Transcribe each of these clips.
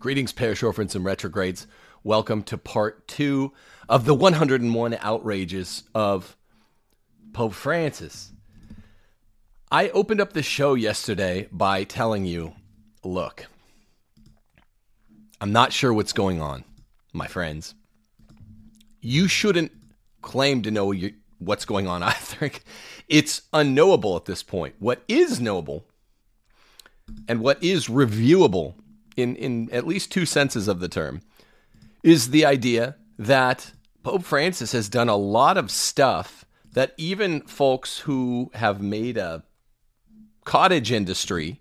Greetings, parish orphans and retrogrades. Welcome to part two of the 101 outrages of Pope Francis. I opened up the show yesterday by telling you, look, I'm not sure what's going on, my friends. You shouldn't claim to know what's going on either. It's unknowable at this point. What is knowable and what is reviewable in at least two senses of the term is the idea that Pope Francis has done a lot of stuff that even folks who have made a cottage industry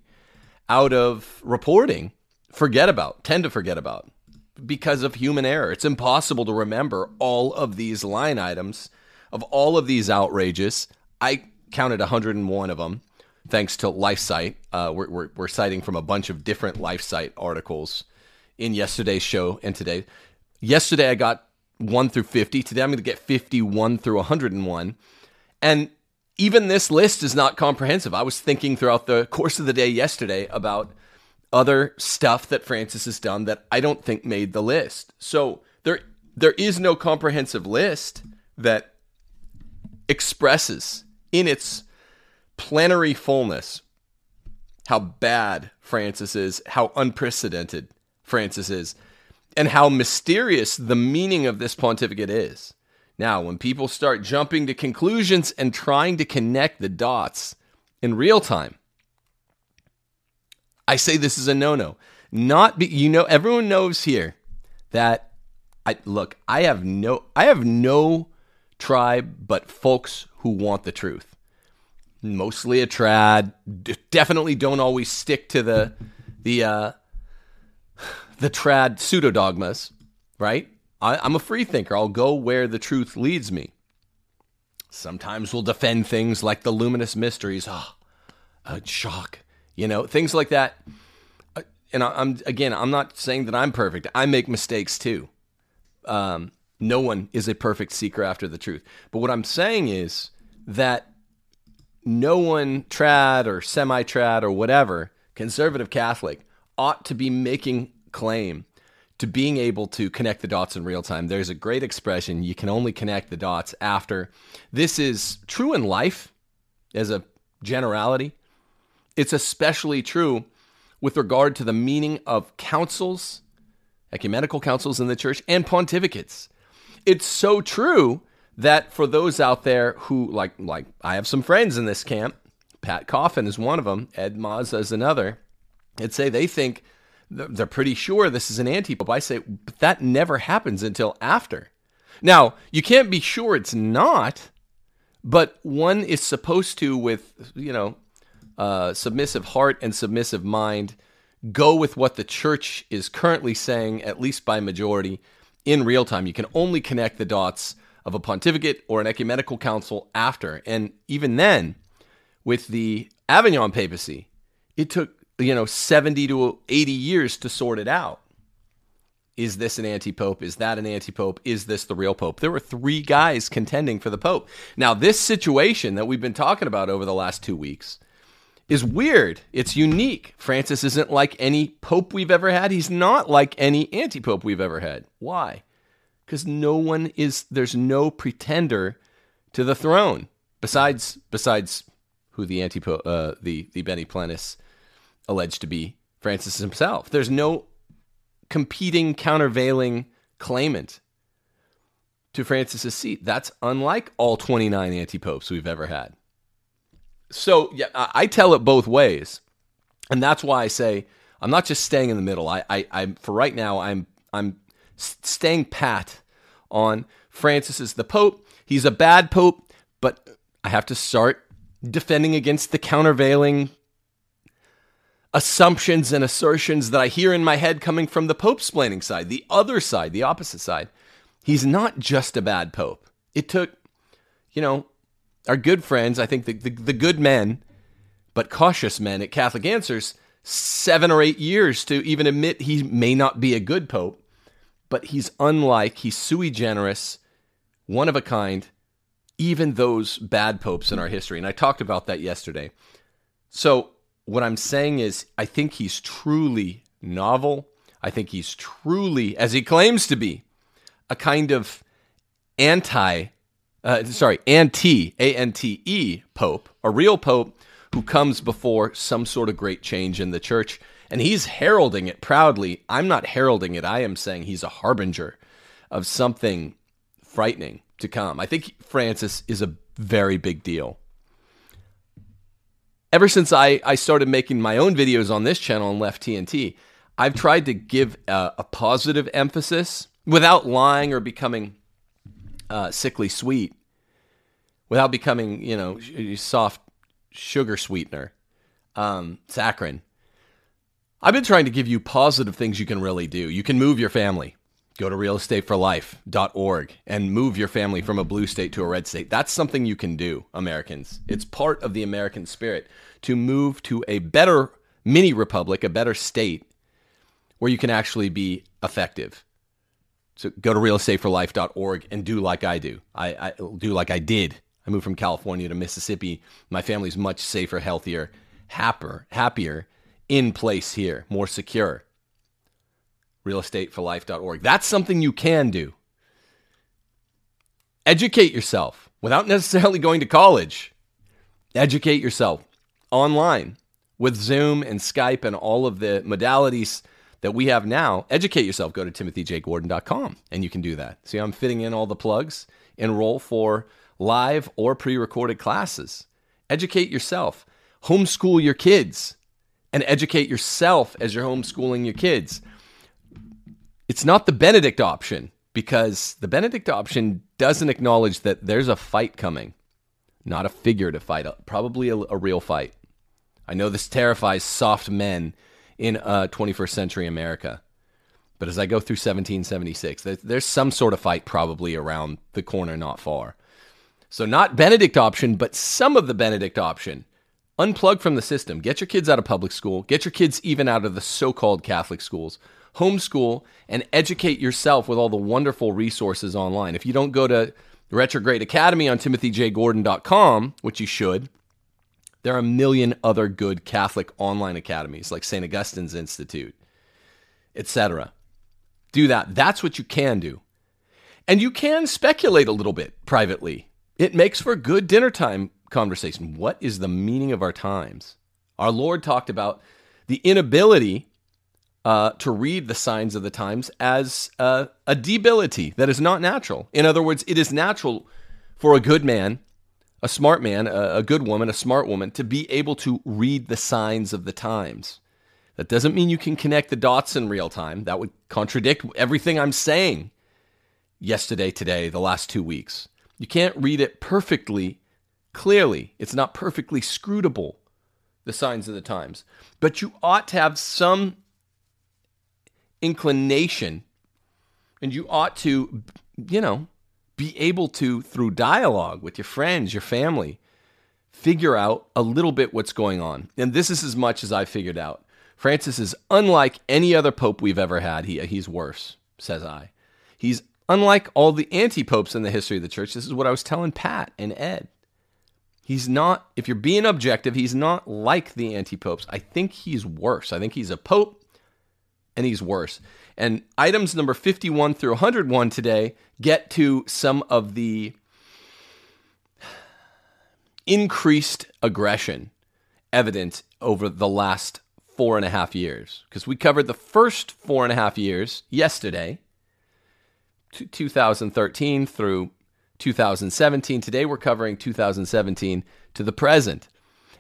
out of reporting tend to forget about because of human error. It's impossible to remember all of these line items of all of these outrages. I counted 101 of them, thanks to LifeSite. We're citing from a bunch of different LifeSite articles in yesterday's show and today. Yesterday I got 1 through 50. Today I'm going to get 51 through 101. And even this list is not comprehensive. I was thinking throughout the course of the day yesterday about other stuff that Francis has done that I don't think made the list. So there is no comprehensive list that expresses in its plenary fullness how bad Francis is, how unprecedented Francis is, and how mysterious the meaning of this pontificate is. Now, when people start jumping to conclusions and trying to connect the dots in real time, I say this is a no-no. Everyone knows here that I have no tribe but folks who want the truth. Mostly a trad. Definitely don't always stick to the trad pseudo dogmas, right? I'm a free thinker. I'll go where the truth leads me. Sometimes we'll defend things like the luminous mysteries. Shock. You know, things like that. And I'm not saying that I'm perfect. I make mistakes too. No one is a perfect seeker after the truth. But what I'm saying is that no one, trad or semi-trad or whatever, conservative Catholic, ought to be making claim to being able to connect the dots in real time. There's a great expression, you can only connect the dots after. This is true in life as a generality. It's especially true with regard to the meaning of councils, ecumenical councils in the church, and pontificates. It's so true that for those out there who, like I have some friends in this camp, Pat Coffin is one of them, Ed Mazza is another, and say they think they're pretty sure this is an anti-pope. I say, but that never happens until after. Now, you can't be sure it's not, but one is supposed to, with, you know, submissive heart and submissive mind, go with what the church is currently saying, at least by majority, in real time. You can only connect the dots of a pontificate or an ecumenical council after. And even then, with the Avignon papacy, it took, 70 to 80 years to sort it out. Is this an anti-pope? Is that an anti-pope? Is this the real pope? There were three guys contending for the pope. Now, this situation that we've been talking about over the last 2 weeks is weird. It's unique. Francis isn't like any pope we've ever had. He's not like any anti-pope we've ever had. Why? Because there's no pretender to the throne besides who the anti-pope, the Bene Plenis alleged to be, Francis himself. There's no competing, countervailing claimant to Francis's seat. That's unlike all 29 anti-popes we've ever had. So, yeah, I tell it both ways, and that's why I say I'm not just staying in the middle. I'm for right now. I'm staying pat on Francis is the Pope. He's a bad Pope, but I have to start defending against the countervailing assumptions and assertions that I hear in my head coming from the Pope-splaining side, the other side, the opposite side. He's not just a bad Pope. It took, our good friends, I think the good men, but cautious men at Catholic Answers, 7 or 8 years to even admit he may not be a good pope, but he's sui generis, one of a kind, even those bad popes in our history. And I talked about that yesterday. So what I'm saying is I think he's truly novel. I think he's truly, as he claims to be, a kind of anti Pope, a real Pope who comes before some sort of great change in the church. And he's heralding it proudly. I'm not heralding it. I am saying he's a harbinger of something frightening to come. I think Francis is a very big deal. Ever since I started making my own videos on this channel and left TNT, I've tried to give a positive emphasis without lying or becoming sickly sweet, without becoming, soft sugar sweetener, saccharin. I've been trying to give you positive things you can really do. You can move your family. Go to realestateforlife.org and move your family from a blue state to a red state. That's something you can do, Americans. It's part of the American spirit to move to a better mini republic, a better state where you can actually be effective. So go to realestateforlife.org and do like I do. I do like I did. I moved from California to Mississippi. My family's much safer, healthier, happier. In place here, more secure. Realestateforlife.org. That's something you can do. Educate yourself without necessarily going to college. Educate yourself online with Zoom and Skype and all of the modalities that we have now. Educate yourself. Go to timothyjgordon.com and you can do that. See, I'm fitting in all the plugs. Enroll for live or pre-recorded classes. Educate yourself. Homeschool your kids. And educate yourself as you're homeschooling your kids. It's not the Benedict option, because the Benedict option doesn't acknowledge that there's a fight coming. Not a figurative fight, probably a real fight. I know this terrifies soft men in 21st century America. But as I go through 1776, there's some sort of fight probably around the corner, not far. So not Benedict option, but some of the Benedict option. Unplug from the system. Get your kids out of public school. Get your kids even out of the so-called Catholic schools. Homeschool and educate yourself with all the wonderful resources online. If you don't go to the Retrograde Academy on timothyjgordon.com, which you should, there are a million other good Catholic online academies like St. Augustine's Institute, etc. Do that. That's what you can do. And you can speculate a little bit privately. It makes for good dinner time conversation. What is the meaning of our times? Our Lord talked about the inability to read the signs of the times as a debility that is not natural. In other words, it is natural for a good man, a smart man, a good woman, a smart woman to be able to read the signs of the times. That doesn't mean you can connect the dots in real time. That would contradict everything I'm saying yesterday, today, the last 2 weeks. You can't read it perfectly. Clearly, it's not perfectly scrutable, the signs of the times, but you ought to have some inclination, and you ought to, be able to, through dialogue with your friends, your family, figure out a little bit what's going on. And this is as much as I figured out. Francis is unlike any other pope we've ever had. He's worse, says I. He's unlike all the anti-popes in the history of the church. This is what I was telling Pat and Ed. He's not, if you're being objective, he's not like the anti-popes. I think he's worse. I think he's a pope, and he's worse. And items number 51 through 101 today get to some of the increased aggression evident over the last 4.5 years. Because we covered the first 4.5 years yesterday, 2013 through 2017. Today we're covering 2017 to the present.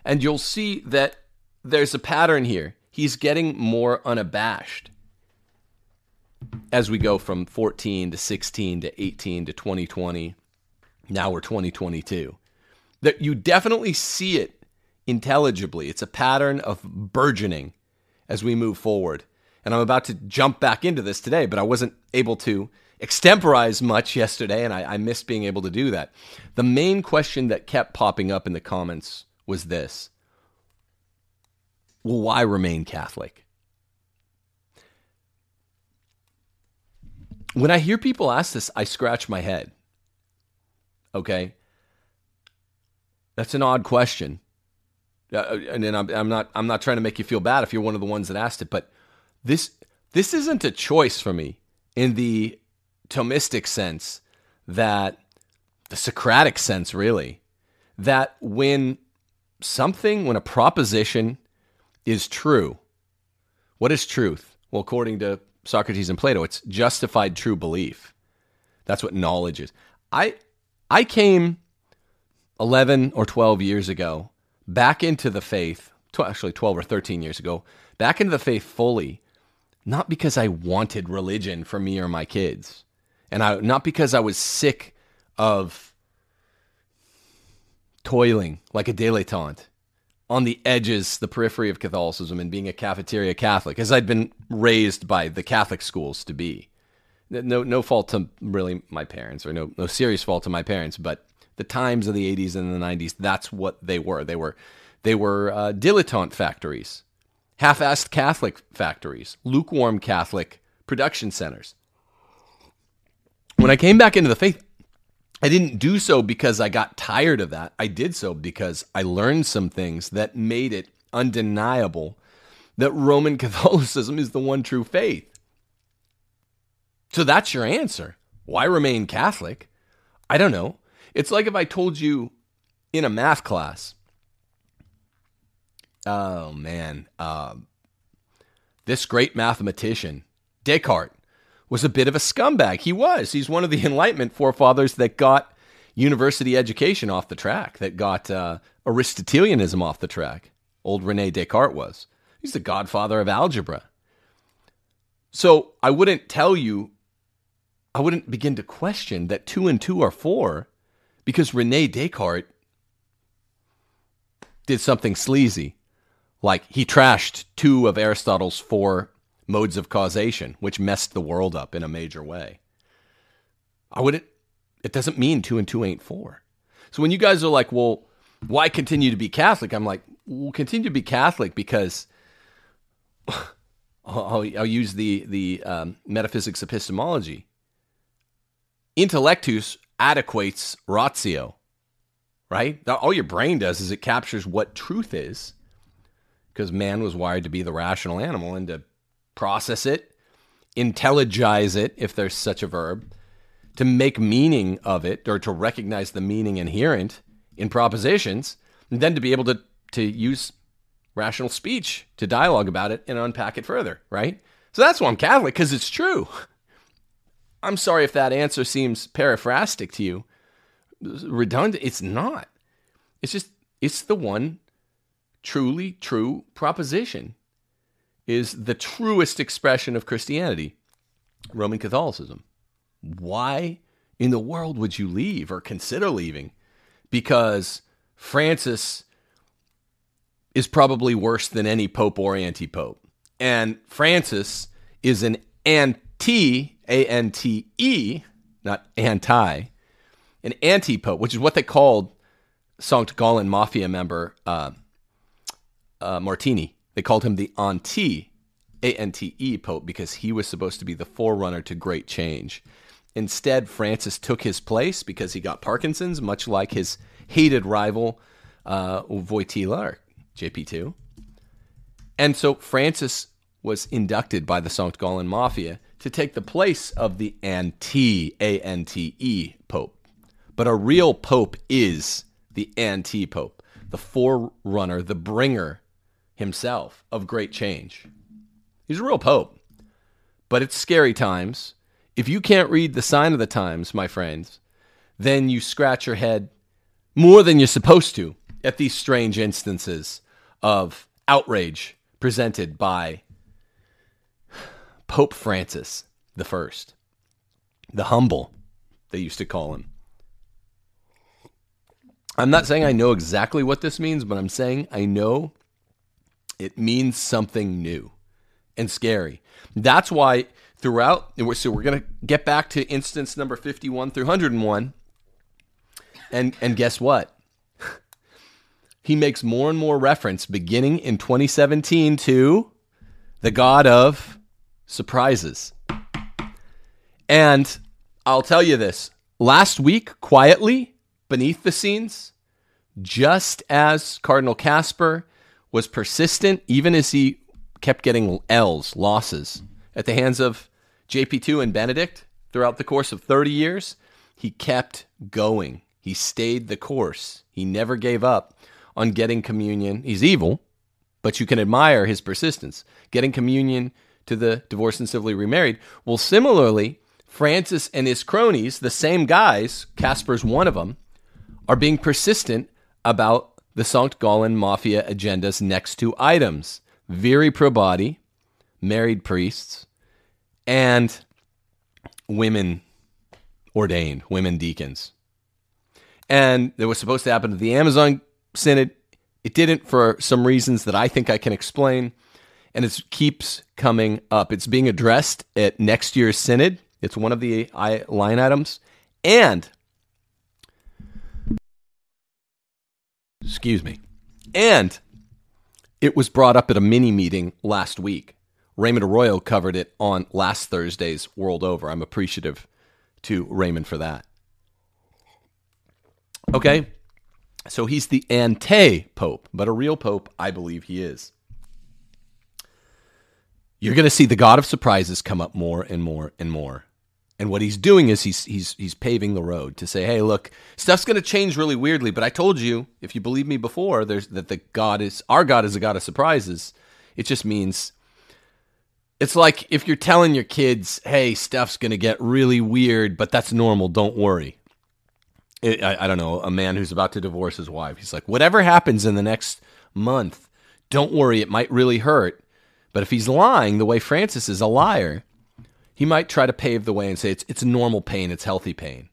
And you'll see that there's a pattern here. He's getting more unabashed as we go from 14 to 16 to 18 to 2020. Now we're 2022. That you definitely see it intelligibly. It's a pattern of burgeoning as we move forward. And I'm about to jump back into this today, but I wasn't able to extemporized much yesterday, and I missed being able to do that. The main question that kept popping up in the comments was this. Well, why remain Catholic? When I hear people ask this, I scratch my head. Okay? That's an odd question. And I'm not trying to make you feel bad if you're one of the ones that asked it, but this This isn't a choice for me in the Thomistic sense, that the Socratic sense, really, that when a proposition is true, what is truth? Well, according to Socrates and Plato, it's justified true belief. That's what knowledge is. I came 11 or 12 years ago back into the faith, actually 12 or 13 years ago, back into the faith fully, not because I wanted religion for me or my kids, and not because I was sick of toiling like a dilettante on the edges, the periphery of Catholicism and being a cafeteria Catholic, as I'd been raised by the Catholic schools to be. No fault to really my parents, or no serious fault to my parents, but the times of the 80s and the 90s, that's what they were. They were dilettante factories, half-assed Catholic factories, lukewarm Catholic production centers. When I came back into the faith, I didn't do so because I got tired of that. I did so because I learned some things that made it undeniable that Roman Catholicism is the one true faith. So that's your answer. Why remain Catholic? I don't know. It's like if I told you in a math class, this great mathematician, Descartes, was a bit of a scumbag. He was. He's one of the Enlightenment forefathers that got university education off the track, that got Aristotelianism off the track. Old Rene Descartes was. He's the godfather of algebra. So I wouldn't begin to question that 2 and 2 are 4 because Rene Descartes did something sleazy. Like he trashed 2 of Aristotle's 4 modes of causation, which messed the world up in a major way. It doesn't mean 2 and 2 ain't 4. So when you guys are like, well, why continue to be Catholic? I'm like, we'll continue to be Catholic because I'll use the metaphysics epistemology. Intellectus adequates ratio, right? All your brain does is it captures what truth is, because man was wired to be the rational animal and to process it, intelligize it, if there's such a verb, to make meaning of it, or to recognize the meaning inherent in propositions, and then to be able to use rational speech to dialogue about it and unpack it further, right? So that's why I'm Catholic, because it's true. I'm sorry if that answer seems paraphrastic to you, redundant. It's not. It's the one truly true proposition is the truest expression of Christianity, Roman Catholicism. Why in the world would you leave or consider leaving? Because Francis is probably worse than any pope or anti-pope. And Francis is an anti, A-N-T-E, not anti, an anti-pope, which is what they called Sankt Gallen Mafia member Martini. They called him the Ante, A-N-T-E Pope, because he was supposed to be the forerunner to great change. Instead, Francis took his place because he got Parkinson's, much like his hated rival, Wojtyla, or JP2. And so Francis was inducted by the Sankt Gallen Mafia to take the place of the Ante, A-N-T-E Pope. But a real Pope is the Anti-Pope, the forerunner, the bringer himself of great change. He's a real pope, but it's scary times. If you can't read the sign of the times, my friends, then you scratch your head more than you're supposed to at these strange instances of outrage presented by Pope Francis the First, the humble, they used to call him. I'm not saying I know exactly what this means, but I'm saying I know it means something new and scary. That's why so we're going to get back to instance number 51 through 101. And guess what? He makes more and more reference beginning in 2017 to the God of surprises. And I'll tell you this, last week, quietly, beneath the scenes, just as Cardinal Casper was persistent, even as he kept getting losses, at the hands of JP2 and Benedict throughout the course of 30 years, he kept going. He stayed the course. He never gave up on getting communion. He's evil, but you can admire his persistence. Getting communion to the divorced and civilly remarried. Well, similarly, Francis and his cronies, the same guys, Casper's one of them, are being persistent about the Sankt Gallen Mafia agenda's next two items, viri probati, married priests, and women ordained, women deacons. And it was supposed to happen at the Amazon Synod. It didn't for some reasons that I think I can explain, and it keeps coming up. It's being addressed at next year's Synod. It's one of the line items. And, excuse me, and it was brought up at a mini-meeting last week. Raymond Arroyo covered it on last Thursday's World Over. I'm appreciative to Raymond for that. Okay, so he's the ante-pope, but a real pope, I believe he is. You're going to see the God of surprises come up more and more and more. And what he's doing is he's paving the road to say, hey, look, stuff's going to change really weirdly, but I told you, if you believe me before, that our God is a God of surprises. It just means, it's like if you're telling your kids, hey, stuff's going to get really weird, but that's normal, don't worry. I don't know, a man who's about to divorce his wife. He's like, whatever happens in the next month, don't worry, it might really hurt. But if he's lying the way Francis is a liar, he might try to pave the way and say it's normal pain, it's healthy pain.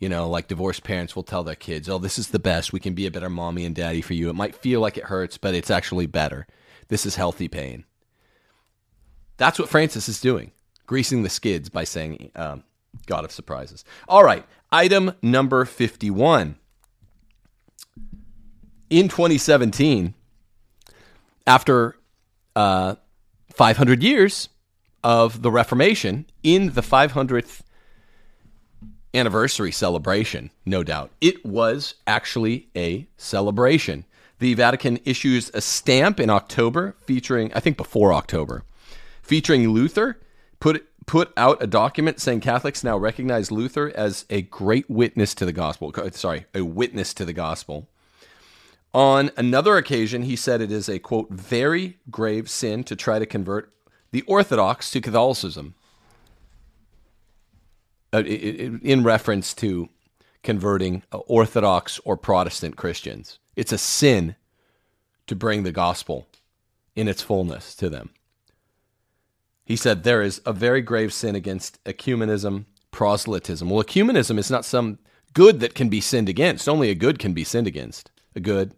You know, like divorced parents will tell their kids, oh, this is the best. We can be a better mommy and daddy for you. It might feel like it hurts, but it's actually better. This is healthy pain. That's what Francis is doing, greasing the skids by saying God of surprises. All right, item number 51. In 2017, after 500 years of the Reformation, in the 500th anniversary celebration, no doubt. It was actually a celebration. The Vatican issues a stamp in October featuring, I think before October, featuring Luther, put out a document saying Catholics now recognize Luther as a great witness to the gospel. Sorry, a witness to the gospel. On another occasion, he said it is a, quote, very grave sin to try to convert the Orthodox to Catholicism in reference to converting Orthodox or Protestant Christians. It's a sin to bring the gospel in its fullness to them. He said there is a very grave sin against ecumenism, proselytism. Well, ecumenism is not some good that can be sinned against. Only a good can be sinned against. A good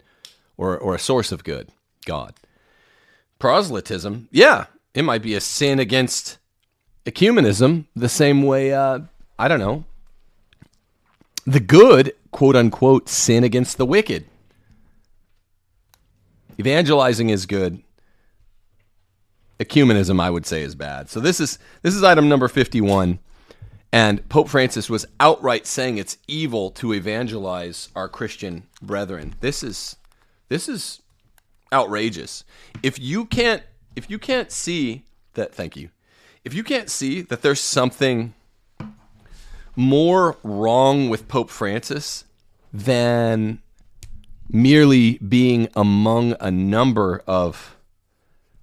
or a source of good, God. Proselytism, yeah, it might be a sin against ecumenism the same way, I don't know, the good, quote-unquote, sin against the wicked. Evangelizing is good. Ecumenism, I would say, is bad. So this is item number 51, and Pope Francis was outright saying it's evil to evangelize our Christian brethren. This is outrageous. If you can't see that, thank you. If you can't see that there's something more wrong with Pope Francis than merely being among a number of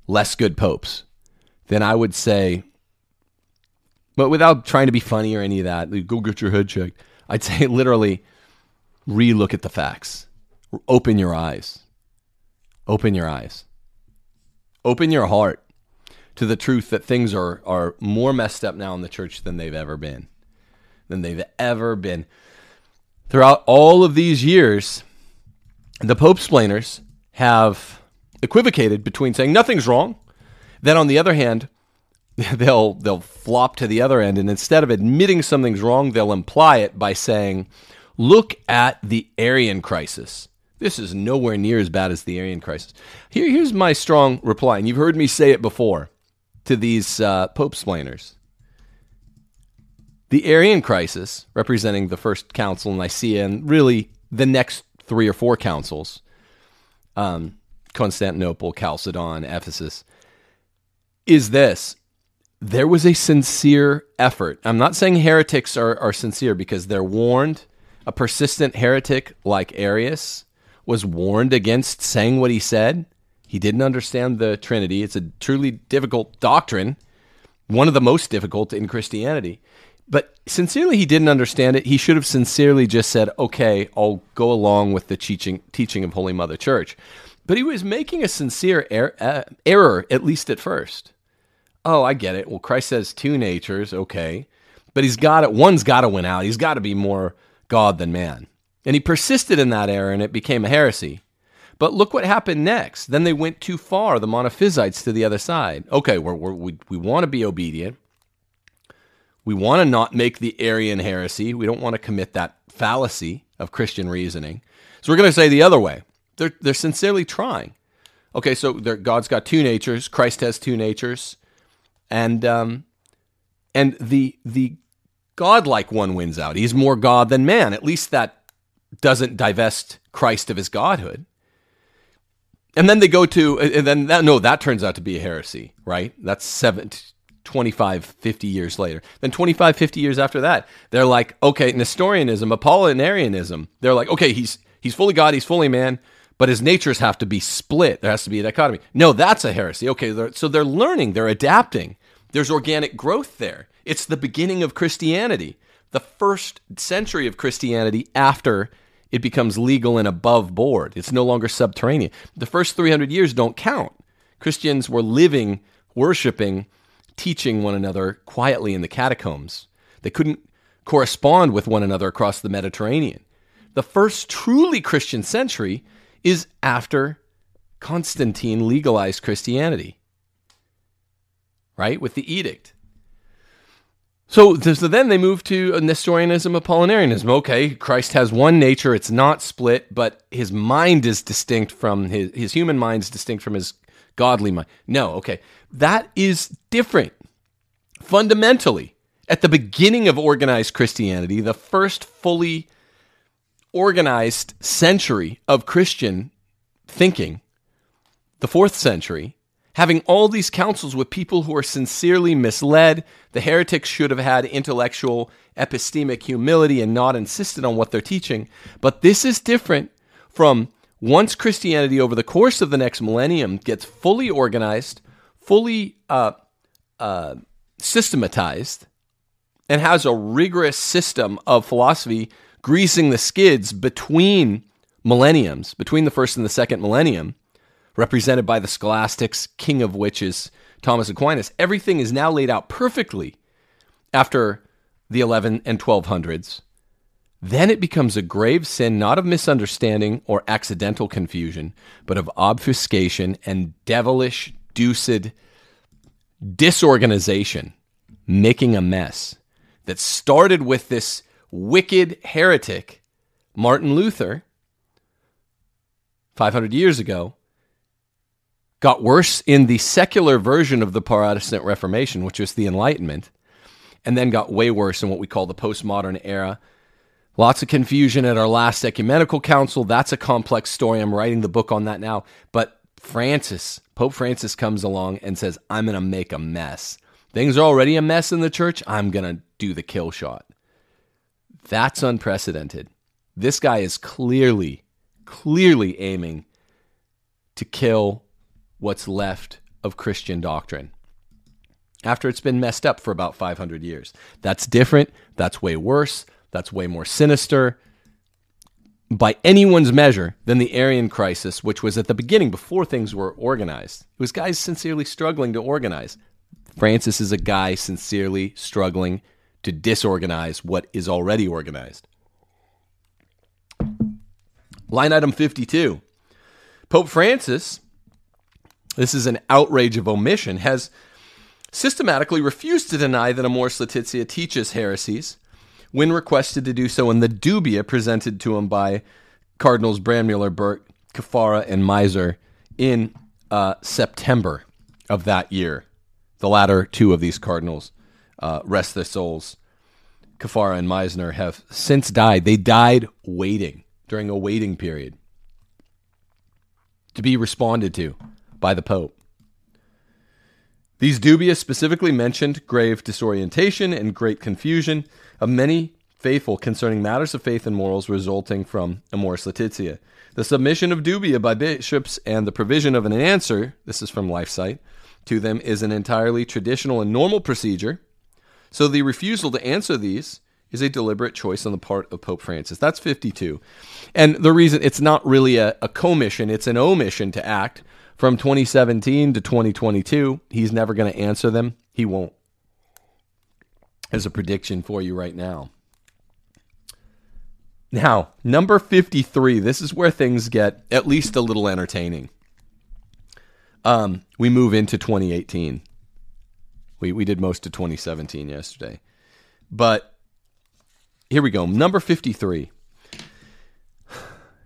less good popes, then I would say, but without trying to be funny or any of that, go get your head checked, I'd say literally re-look at the facts. Open your eyes. Open your eyes. Open your heart to the truth that things are more messed up now in the church than they've ever been. Throughout all of these years, the Pope-splainers have equivocated between saying nothing's wrong, then on the other hand, they'll flop to the other end, and instead of admitting something's wrong, they'll imply it by saying, look at the Arian crisis. This is nowhere near as bad as the Arian crisis. Here's my strong reply, and you've heard me say it before to these Pope-splainers. The Arian crisis, representing the First Council in Nicaea and really the next three or four councils, Constantinople, Chalcedon, Ephesus, is this. there was a sincere effort. I'm not saying heretics are sincere because they're warned. A persistent heretic like Arius was warned against saying what he said. He didn't understand the Trinity. It's a truly difficult doctrine, one of the most difficult in Christianity. But sincerely, he didn't understand it. He should have sincerely just said, okay, I'll go along with the teaching of Holy Mother Church. But he was making a sincere error, at least at first. Oh, I get it. Well, Christ says two natures, okay. But one's got to win out. He's got to be more God than man. And he persisted in that error, and it became a heresy. But look what happened next. Then they went too far, the Monophysites, to the other side. Okay, we want to be obedient. We want to not make the Arian heresy. We don't want to commit that fallacy of Christian reasoning. So we're going to say the other way. They're sincerely trying. Okay, so God's got two natures. Christ has two natures. And the godlike one wins out. He's more God than man. At least that doesn't divest Christ of his godhood. And then they go to, and then that turns out to be a heresy, right? That's 25, 50 years later. Then 25, 50 years after that, they're like, okay, Nestorianism, Apollinarianism. They're like, okay, he's fully God, he's fully man, but his natures have to be split. There has to be a dichotomy. No, that's a heresy. Okay, so they're learning, they're adapting. There's organic growth there. It's the beginning of Christianity, the first century of Christianity after it becomes legal and above board. It's no longer subterranean. The first 300 years don't count. Christians were living, worshiping, teaching one another quietly in the catacombs. They couldn't correspond with one another across the Mediterranean. The first truly Christian century is after Constantine legalized Christianity, right, with the edict. So then they move to Nestorianism, Apollinarianism. Okay, Christ has one nature, it's not split, but his mind is distinct from his human mind is distinct from his godly mind. No, okay. That is different. Fundamentally, at the beginning of organized Christianity, the first fully organized century of Christian thinking, the 4th century, having all these councils with people who are sincerely misled, the heretics should have had intellectual epistemic humility and not insisted on what they're teaching. But this is different from once Christianity over the course of the next millennium gets fully organized, fully systematized, and has a rigorous system of philosophy greasing the skids between millenniums, between the 1st and the 2nd millennium, represented by the scholastics, king of which is Thomas Aquinas. Everything is now laid out perfectly after the 11 and 1200s. Then it becomes a grave sin, not of misunderstanding or accidental confusion, but of obfuscation and devilish, deuced disorganization, making a mess that started with this wicked heretic, Martin Luther, 500 years ago, got worse in the secular version of the Protestant Reformation, which was the Enlightenment, and then got way worse in what we call the postmodern era. Lots of confusion at our last ecumenical council. That's a complex story. I'm writing the book on that now. But Pope Francis comes along and says, I'm going to make a mess. Things are already a mess in the church. I'm going to do the kill shot. That's unprecedented. This guy is clearly aiming to kill what's left of Christian doctrine after it's been messed up for about 500 years. That's different. That's way worse. That's way more sinister by anyone's measure than the Arian crisis, which was at the beginning before things were organized. It was guys sincerely struggling to organize. Francis is a guy sincerely struggling to disorganize what is already organized. Line item 52. Pope Francis, this is an outrage of omission, has systematically refused to deny that Amoris Laetitia teaches heresies when requested to do so in the dubia presented to him by Cardinals Brammuller, Burke, Kafara, and Miser in September of that year. The latter two of these cardinals, rest their souls, Kafara and Meisner, have since died. They died waiting, during a waiting period, to be responded to by the Pope. These dubia specifically mentioned grave disorientation and great confusion of many faithful concerning matters of faith and morals resulting from Amoris Laetitia. The submission of dubia by bishops and the provision of an answer, this is from LifeSite, to them is an entirely traditional and normal procedure. So the refusal to answer these is a deliberate choice on the part of Pope Francis. That's 52. And the reason it's not really a commission, it's an omission to act. From 2017 to 2022, he's never going to answer them. He won't. As a prediction for you right now. Now, number 53, this is where things get at least a little entertaining. We move into 2018. We did most of 2017 yesterday. But here we go. Number 53.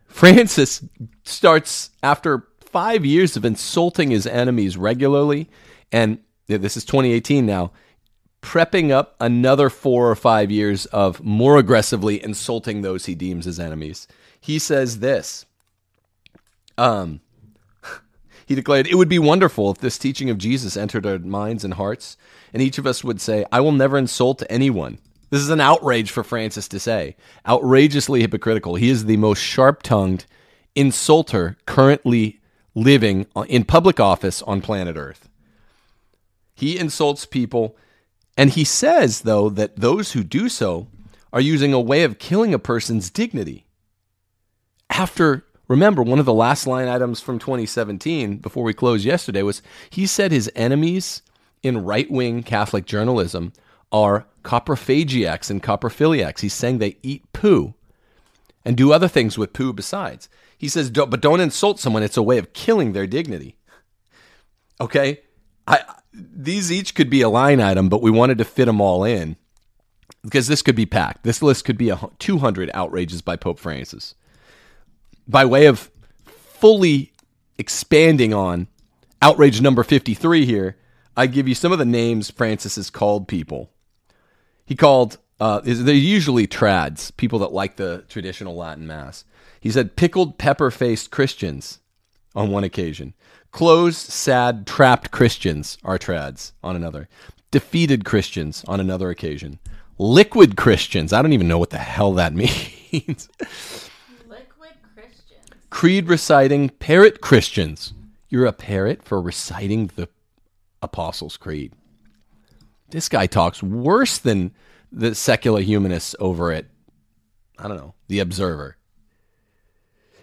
Francis starts after 5 years of insulting his enemies regularly, and this is 2018 now, prepping up another 4 or 5 years of more aggressively insulting those he deems his enemies. He says this, he declared, "It would be wonderful if this teaching of Jesus entered our minds and hearts, and each of us would say, I will never insult anyone." This is an outrage for Francis to say. Outrageously hypocritical. He is the most sharp-tongued insulter currently living in public office on planet Earth. He insults people, and he says, though, that those who do so are using a way of killing a person's dignity. After, remember, one of the last line items from 2017, before we closed yesterday, was he said his enemies in right-wing Catholic journalism are coprophagiacs and coprophiliacs. He's saying they eat poo and do other things with poo besides. He says, but don't insult someone. It's a way of killing their dignity. Okay? These each could be a line item, but we wanted to fit them all in because this could be packed. This list could be 200 outrages by Pope Francis by way of fully expanding on outrage number 53 here. I give you some of the names Francis has called people. He called, they're usually trads, people that like the traditional Latin mass. He said, "Pickled pepper-faced Christians" on one occasion. "Closed, sad, trapped Christians" are trads on another. "Defeated Christians" on another occasion. "Liquid Christians." I don't even know what the hell that means. Liquid Christians. "Creed reciting parrot Christians." You're a parrot for reciting the Apostles' Creed. This guy talks worse than the secular humanists over at, I don't know, The Observer.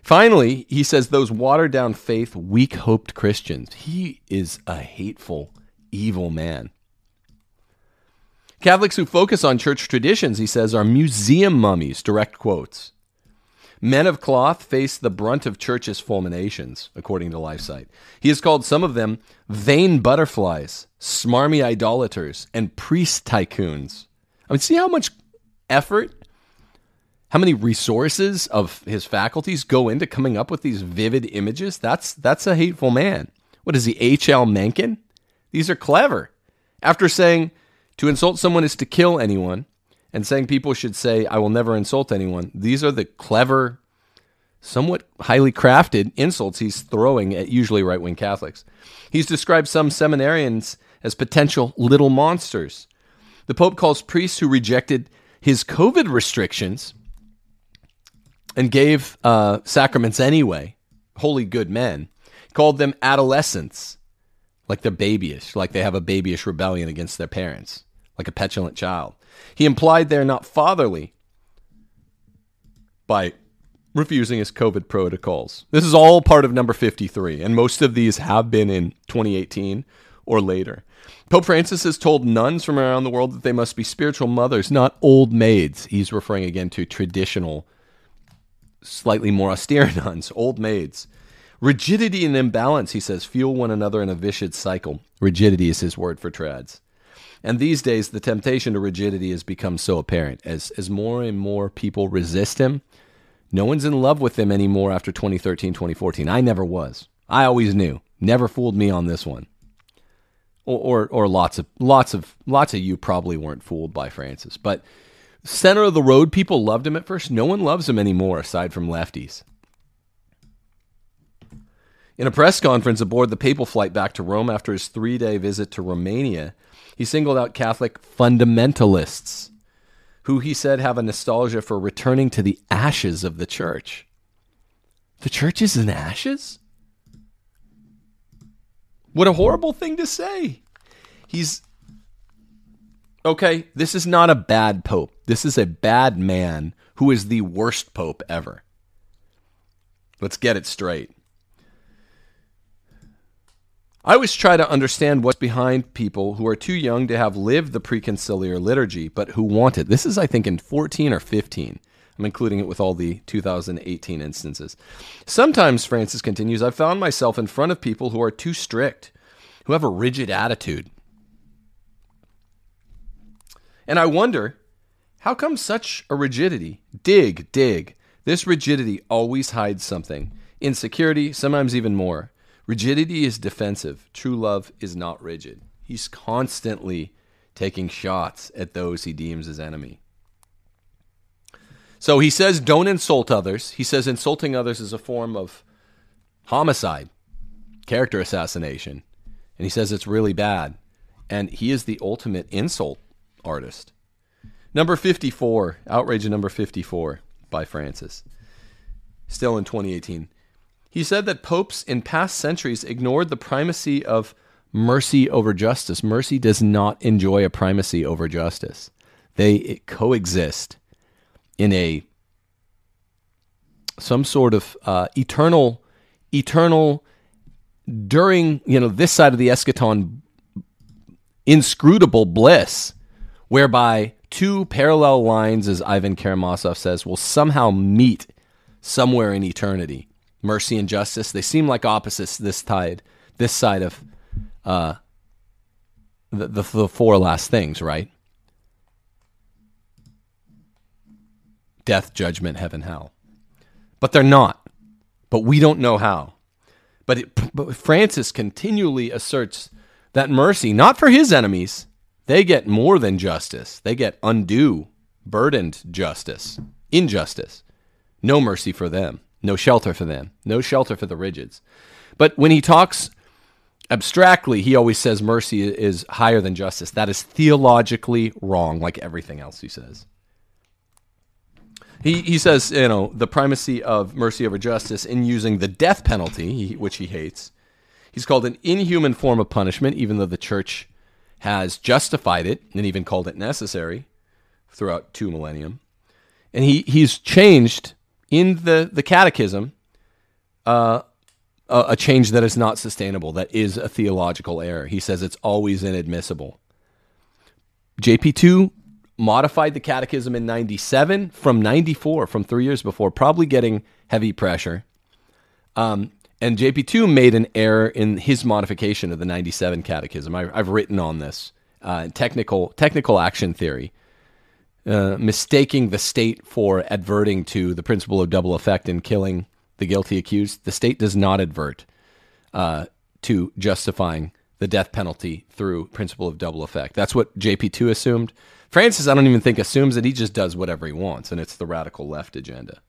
Finally, he says those watered-down faith, weak-hoped Christians. He is a hateful, evil man. Catholics who focus on church traditions, he says, are museum mummies, direct quotes. Men of cloth face the brunt of church's fulminations, according to LifeSite. He has called some of them vain butterflies, smarmy idolaters, and priest tycoons. I mean, see how much effort, how many resources of his faculties go into coming up with these vivid images? That's a hateful man. What is he, H.L. Mencken? These are clever. After saying to insult someone is to kill anyone, and saying people should say, I will never insult anyone, these are the clever, somewhat highly crafted insults he's throwing at usually right-wing Catholics. He's described some seminarians as potential little monsters. The Pope calls priests who rejected his COVID restrictions and gave sacraments anyway, holy good men, called them adolescents, like they're babyish, like they have a babyish rebellion against their parents, like a petulant child. He implied they're not fatherly by refusing his COVID protocols. This is all part of number 53, and most of these have been in 2018 or later. Pope Francis has told nuns from around the world that they must be spiritual mothers, not old maids. He's referring again to traditional, slightly more austere nuns, old maids. Rigidity and imbalance, he says, fuel one another in a vicious cycle. Rigidity is his word for trads. And these days, the temptation to rigidity has become so apparent. As more and more people resist him, no one's in love with him anymore after 2013, 2014. I never was. I always knew. Never fooled me on this one. Or lots of you probably weren't fooled by Francis, but center of the road people loved him at first. No one loves him anymore aside from lefties. In a press conference aboard the papal flight back to Rome after his three-day visit to Romania, he singled out Catholic fundamentalists, who he said have a nostalgia for returning to the ashes of the church. The church is in ashes? What a horrible thing to say. Okay, this is not a bad pope. This is a bad man who is the worst pope ever. Let's get it straight. I always try to understand what's behind people who are too young to have lived the preconciliar liturgy, but who want it. This is, I think, in 14 or 15. I'm including it with all the 2018 instances. Sometimes, Francis continues, I've found myself in front of people who are too strict, who have a rigid attitude. And I wonder, how come such a rigidity? Dig. This rigidity always hides something. Insecurity, sometimes even more. Rigidity is defensive. True love is not rigid. He's constantly taking shots at those he deems his enemy. So he says, don't insult others. He says insulting others is a form of homicide, character assassination. And he says it's really bad. And he is the ultimate insult artist. Number 54, outrage number 54 by Francis, still in 2018. He said that popes in past centuries ignored the primacy of mercy over justice. Mercy does not enjoy a primacy over justice. They coexist in some sort of eternal, during, this side of the eschaton, inscrutable bliss, whereby two parallel lines, as Ivan Karamazov says, will somehow meet somewhere in eternity. Mercy and justice, they seem like opposites this side of the four last things, right? Death, judgment, heaven, hell. But they're not. But we don't know how. But Francis continually asserts that mercy, not for his enemies, they get more than justice. They get undue, burdened justice, injustice. No mercy for them. No shelter for them. No shelter for the rigids. But when he talks abstractly, he always says mercy is higher than justice. That is theologically wrong, like everything else he says. He says, the primacy of mercy over justice in using the death penalty, which he hates. He's called an inhuman form of punishment, even though the church has justified it and even called it necessary throughout 2 millennia. And he's changed in the catechism, a change that is not sustainable, that is a theological error. He says it's always inadmissible. JP2 modified the catechism in 97 from 94, from 3 years before, probably getting heavy pressure. And JP2 made an error in his modification of the 97 catechism. I've written on this, technical action theory. Mistaking the state for adverting to the principle of double effect in killing the guilty accused. The state does not advert to justifying the death penalty through principle of double effect. That's what JP2 assumed. Francis, I don't even think, assumes that. He just does whatever he wants, and it's the radical left agenda.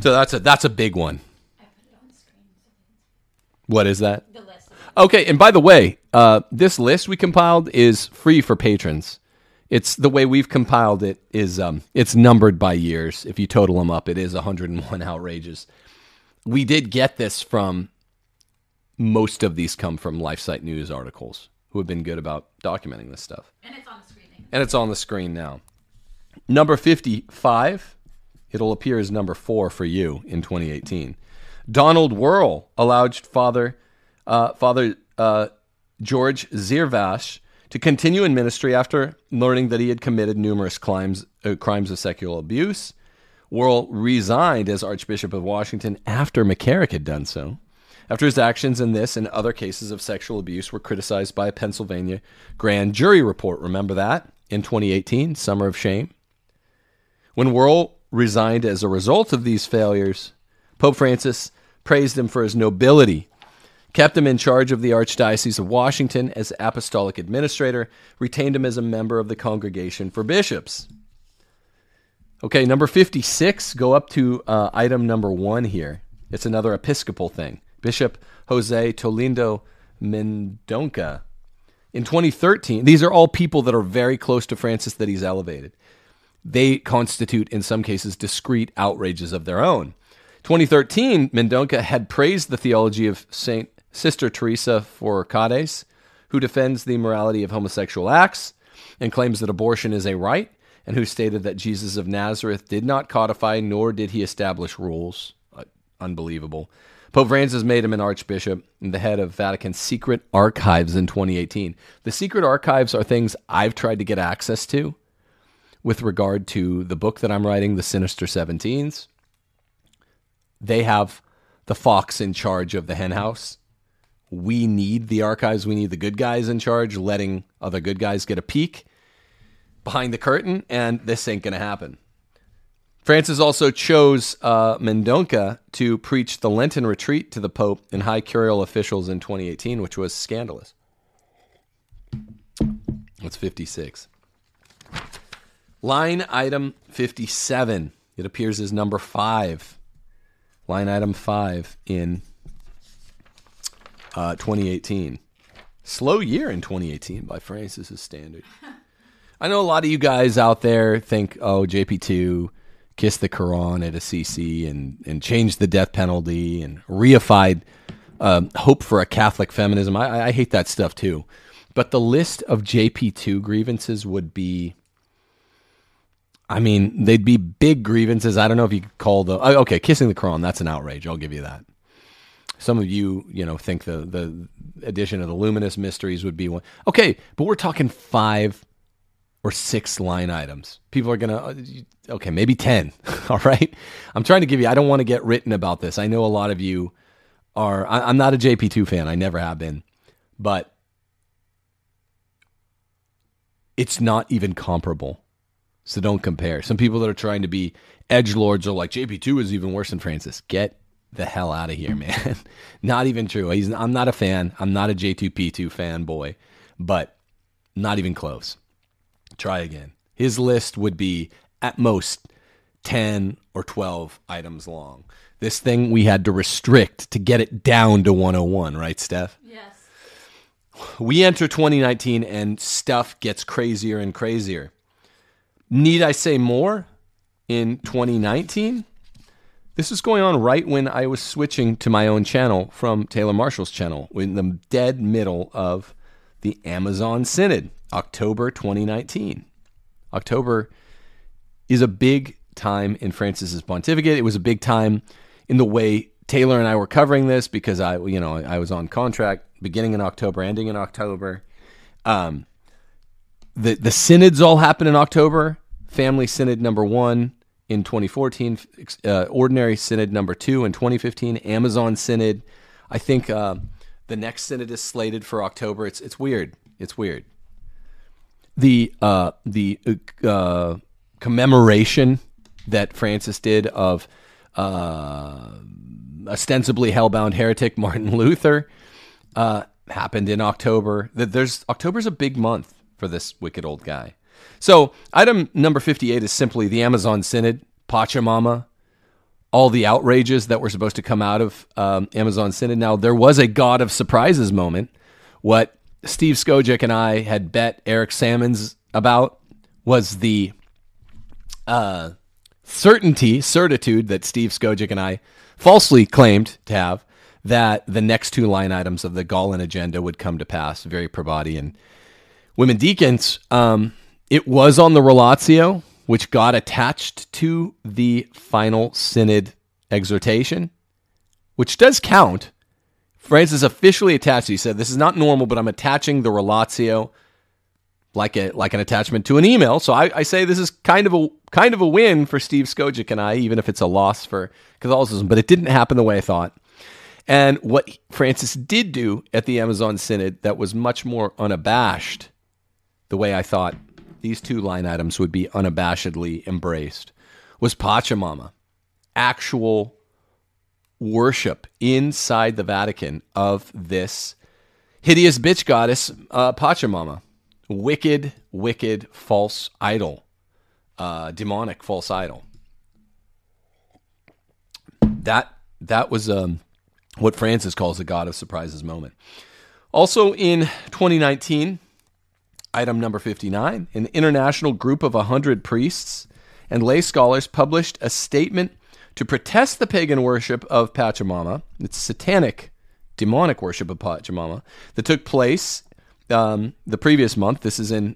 So that's a big one. I put it on screen. What is that? The list. Okay, and by the way, this list we compiled is free for patrons. It's the way we've compiled it is it's numbered by years. If you total them up, it is 101 outrages. We did get this from, most of these come from LifeSite news articles who have been good about documenting this stuff. And it's on the screen now. Number 55, it'll appear as number 4 for you in 2018. Donald Wuerl allowed Father George Zirvash to continue in ministry after learning that he had committed numerous crimes of sexual abuse. Wuerl resigned as Archbishop of Washington after McCarrick had done so, after his actions in this and other cases of sexual abuse were criticized by a Pennsylvania grand jury report. Remember that? In 2018, Summer of Shame. When Wuerl resigned as a result of these failures, Pope Francis praised him for his nobility, kept him in charge of the Archdiocese of Washington as apostolic administrator, retained him as a member of the Congregation for Bishops. Okay, number 56, go up to item number 1 here. It's another Episcopal thing. Bishop Jose Tolindo Mendonca. In 2013, these are all people that are very close to Francis that he's elevated. They constitute, in some cases, discrete outrages of their own. 2013, Mendonca had praised the theology of Saint Sister Teresa Forcades, who defends the morality of homosexual acts and claims that abortion is a right, and who stated that Jesus of Nazareth did not codify, nor did he establish rules. Unbelievable. Pope Francis made him an archbishop and the head of Vatican's secret archives in 2018. The secret archives are things I've tried to get access to with regard to the book that I'm writing, The Sinister 17s. They have the fox in charge of the hen house. We need the archives. We need the good guys in charge, letting other good guys get a peek behind the curtain, and this ain't going to happen. Francis also chose Mendonca to preach the Lenten retreat to the Pope and high curial officials in 2018, which was scandalous. That's 56. Line item 57. It appears as number 5. Line item 5 in 2018. Slow year in 2018 by Francis's standard. I know a lot of you guys out there think, oh, JP2 kissed the Quran at Assisi and changed the death penalty and reified hope for a Catholic feminism. I hate that stuff too. But the list of JP2 grievances would be, I mean, they'd be big grievances. I don't know if you could call them. Okay, kissing the Quran, that's an outrage. I'll give you that. Some of you, think the addition of the Luminous Mysteries would be one. Okay, but we're talking 5 or 6 line items. People are going to, okay, maybe 10, all right? I'm trying to give you, I don't want to get written about this. I know a lot of you are, I'm not a JP2 fan. I never have been. But it's not even comparable. So don't compare. Some people that are trying to be edgelords are like, JP2 is even worse than Francis. Get the hell out of here, man. Not even true. I'm not a fan. I'm not a J2P2 fanboy, but not even close. Try again. His list would be at most 10 or 12 items long. This thing we had to restrict to get it down to 101, right, Steph? Yes. We enter 2019 and stuff gets crazier and crazier. Need I say more? In 2019? This was going on right when I was switching to my own channel from Taylor Marshall's channel, in the dead middle of the Amazon Synod, October 2019. October is a big time in Francis's pontificate. It was a big time in the way Taylor and I were covering this because I was on contract beginning in October, ending in October. The synods all happen in October. Family Synod number 1 in 2014, Ordinary Synod number 2 in 2015, Amazon Synod. I think the next synod is slated for October. It's weird. It's weird. The commemoration that Francis did of ostensibly hellbound heretic Martin Luther happened in October. October's a big month for this wicked old guy. So item number 58 is simply the Amazon Synod, Pachamama, all the outrages that were supposed to come out of Amazon Synod. Now, there was a God of Surprises moment. What Steve Skojec and I had bet Eric Salmons about was the certitude that Steve Skojec and I falsely claimed to have, that the next 2 line items of the Gallen agenda would come to pass, very Privati and women deacons. It was on the Relatio, which got attached to the final synod exhortation, which does count. Francis officially attached. He said, this is not normal, but I'm attaching the Relatio like an attachment to an email. So I say this is kind of a win for Steve Skojec and I, even if it's a loss for Catholicism. But it didn't happen the way I thought. And what Francis did do at the Amazon Synod that was much more unabashed, the way I thought these 2 line items would be unabashedly embraced, was Pachamama, actual worship inside the Vatican of this hideous bitch goddess, Pachamama, wicked, wicked false idol, demonic false idol. That That was what Francis calls a God of Surprises moment. Also in 2019, item number 59, an international group of 100 priests and lay scholars published a statement to protest the pagan worship of Pachamama, its satanic, demonic worship of Pachamama, that took place the previous month. This is in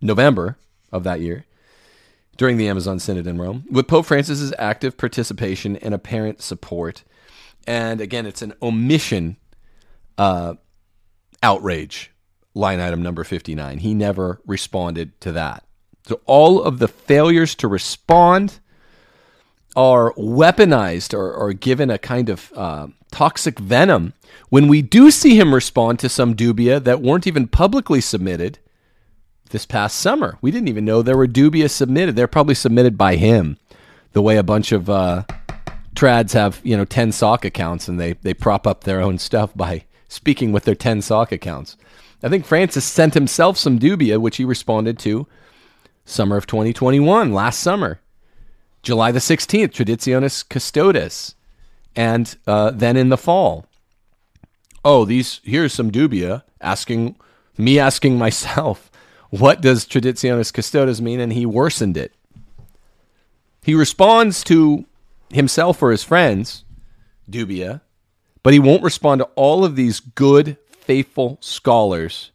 November of that year, during the Amazon Synod in Rome, with Pope Francis's active participation and apparent support. And again, it's an omission outrage, line item number 59. He never responded to that. So all of the failures to respond are weaponized or given a kind of toxic venom when we do see him respond to some dubia that weren't even publicly submitted this past summer. We didn't even know there were dubia submitted. They're probably submitted by him, the way a bunch of trads have 10 sock accounts and they prop up their own stuff by speaking with their 10 sock accounts. I think Francis sent himself some dubia, which he responded to summer of 2021, last summer. July the 16th, Traditionis Custodis, and then in the fall. Oh, here's some dubia asking myself, what does Traditionis Custodis mean? And he worsened it. He responds to himself or his friends, dubia, but he won't respond to all of these good, faithful scholars,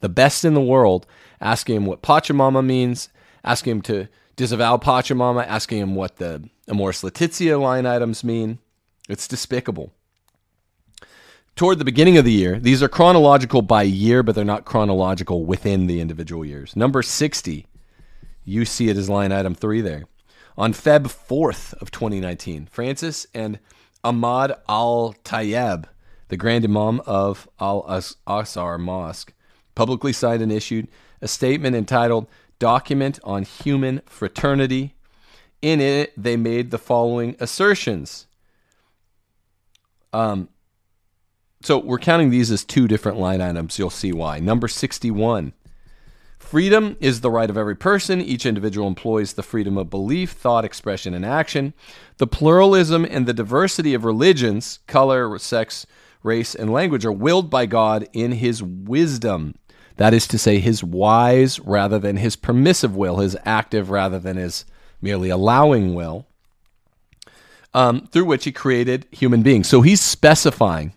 the best in the world, asking him what Pachamama means, asking him to disavow Pachamama, asking him what the Amoris Laetitia line items mean. It's despicable. Toward the beginning of the year, these are chronological by year, but they're not chronological within the individual years. Number 60, you see it as line item 3 there. On Feb 4th of 2019, Francis and Ahmad al-Tayeb, the Grand Imam of Al-Azhar Mosque, publicly signed and issued a statement entitled Document on Human Fraternity. In it, they made the following assertions. So we're counting these as two different line items. You'll see why. Number 61. Freedom is the right of every person. Each individual employs the freedom of belief, thought, expression, and action. The pluralism and the diversity of religions, color, sex, race, and language are willed by God in his wisdom. That is to say, his wise rather than his permissive will, his active rather than his merely allowing will, through which he created human beings. So he's specifying,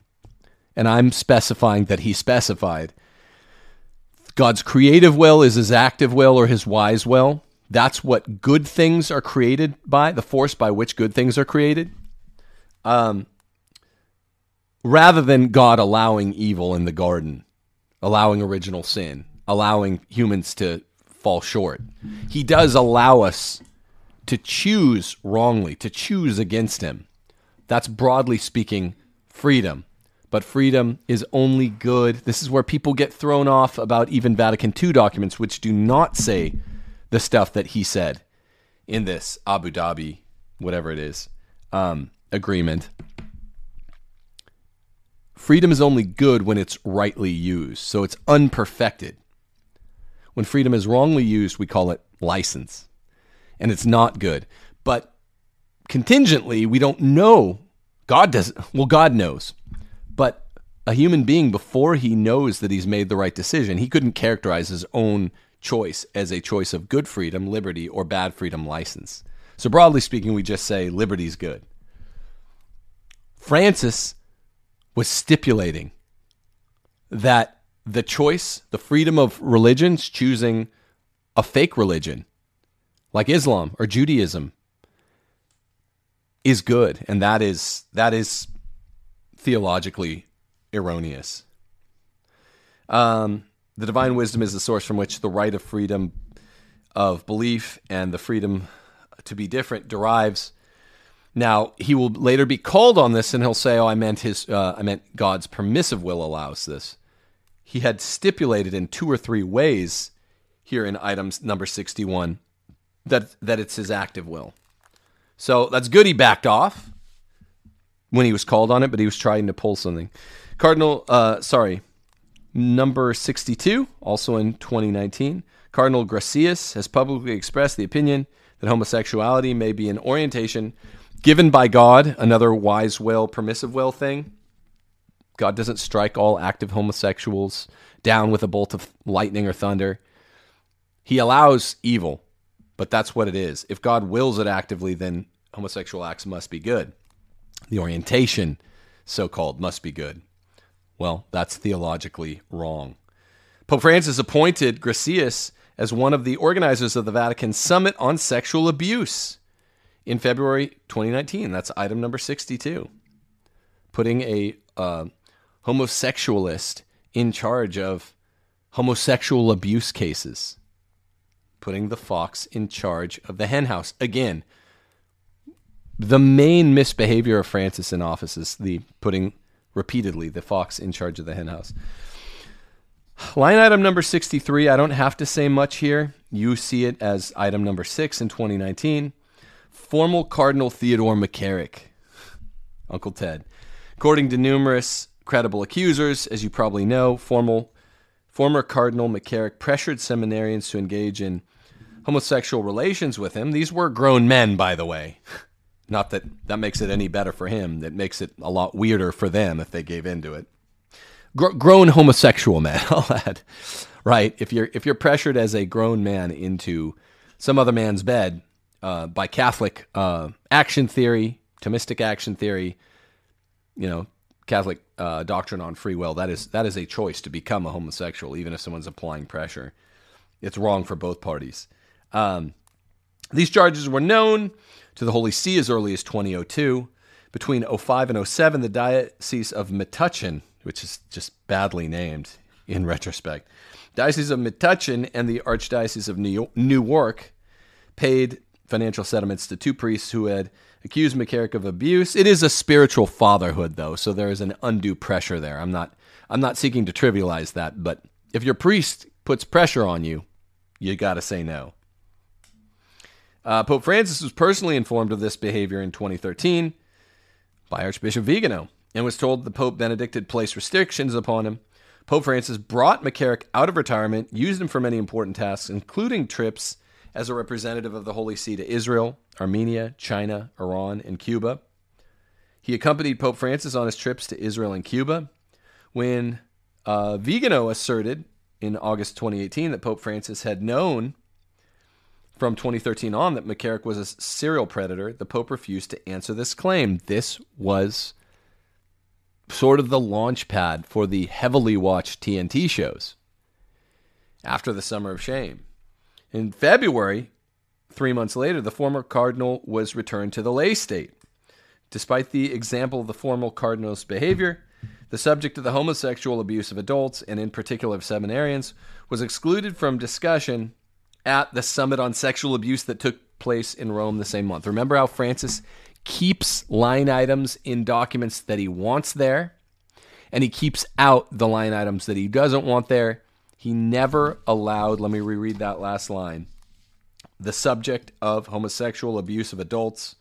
and I'm specifying that he specified, God's creative will is his active will or his wise will. That's what good things are created by, the force by which good things are created, rather than God allowing evil in the garden, allowing original sin, allowing humans to fall short. He does allow us to choose wrongly, to choose against him. That's broadly speaking freedom, but freedom is only good. This is where people get thrown off about even Vatican II documents, which do not say the stuff that he said in this Abu Dhabi, whatever it is, agreement. Freedom is only good when it's rightly used, so it's unperfected. When freedom is wrongly used, we call it license, and it's not good. But contingently, we don't know. God doesn't. Well, God knows. But a human being, before he knows that he's made the right decision, he couldn't characterize his own choice as a choice of good freedom, liberty, or bad freedom, license. So broadly speaking, we just say liberty's good. Francis was stipulating that the choice, the freedom of religions, choosing a fake religion like Islam or Judaism, is good, and that is theologically erroneous. The divine wisdom is the source from which the right of freedom of belief and the freedom to be different derives. Now, he will later be called on this, and he'll say, "Oh, I meant God's permissive will allows this." He had stipulated in two or three ways here in items number 61 that it's his active will. So that's good. He backed off when he was called on it, but he was trying to pull something. Number 62, also in 2019, Cardinal Gracias has publicly expressed the opinion that homosexuality may be an orientation Given by God, another wise will, permissive will thing. God doesn't strike all active homosexuals down with a bolt of lightning or thunder. He allows evil, but that's what it is. If God wills it actively, then homosexual acts must be good. The orientation, so-called, must be good. Well, that's theologically wrong. Pope Francis appointed Gracius as one of the organizers of the Vatican Summit on Sexual Abuse in February 2019. That's item number 62. Putting a homosexualist in charge of homosexual abuse cases. Putting the fox in charge of the henhouse. Again, the main misbehavior of Francis in office is the putting repeatedly the fox in charge of the henhouse. Line item number 63, I don't have to say much here. You see it as item number 6 in 2019. Formal Cardinal Theodore McCarrick, Uncle Ted. According to numerous credible accusers, as you probably know, former Cardinal McCarrick pressured seminarians to engage in homosexual relations with him. These were grown men, by the way. Not that that makes it any better for him. That makes it a lot weirder for them if they gave into it. Grown homosexual man, all that, right? If you're pressured as a grown man into some other man's bed by Catholic action theory, Thomistic action theory, Catholic doctrine on free will, that is a choice to become a homosexual, even if someone's applying pressure. It's wrong for both parties. These charges were known to the Holy See as early as 2002. Between 05 and 07, the Diocese of Metuchen, which is just badly named in retrospect, Diocese of Metuchen and the Archdiocese of Newark paid financial settlements to two priests who had accused McCarrick of abuse. It is a spiritual fatherhood, though, so there is an undue pressure there. I'm not seeking to trivialize that, but if your priest puts pressure on you, you got to say no. Pope Francis was personally informed of this behavior in 2013 by Archbishop Vigano and was told the Pope Benedict had placed restrictions upon him. Pope Francis brought McCarrick out of retirement, used him for many important tasks, including trips as a representative of the Holy See to Israel, Armenia, China, Iran, and Cuba. He accompanied Pope Francis on his trips to Israel and Cuba. When Vigano asserted in August 2018 that Pope Francis had known from 2013 on that McCarrick was a serial predator, the Pope refused to answer this claim. This was sort of the launch pad for the heavily watched TNT shows after the Summer of Shame. In February, 3 months later, the former cardinal was returned to the lay state. Despite the example of the former cardinal's behavior, the subject of the homosexual abuse of adults, and in particular of seminarians, was excluded from discussion at the Summit on Sexual Abuse that took place in Rome the same month. Remember how Francis keeps line items in documents that he wants there, and he keeps out the line items that he doesn't want there. He never allowed, let me reread that last line, the subject of homosexual abuse of adults,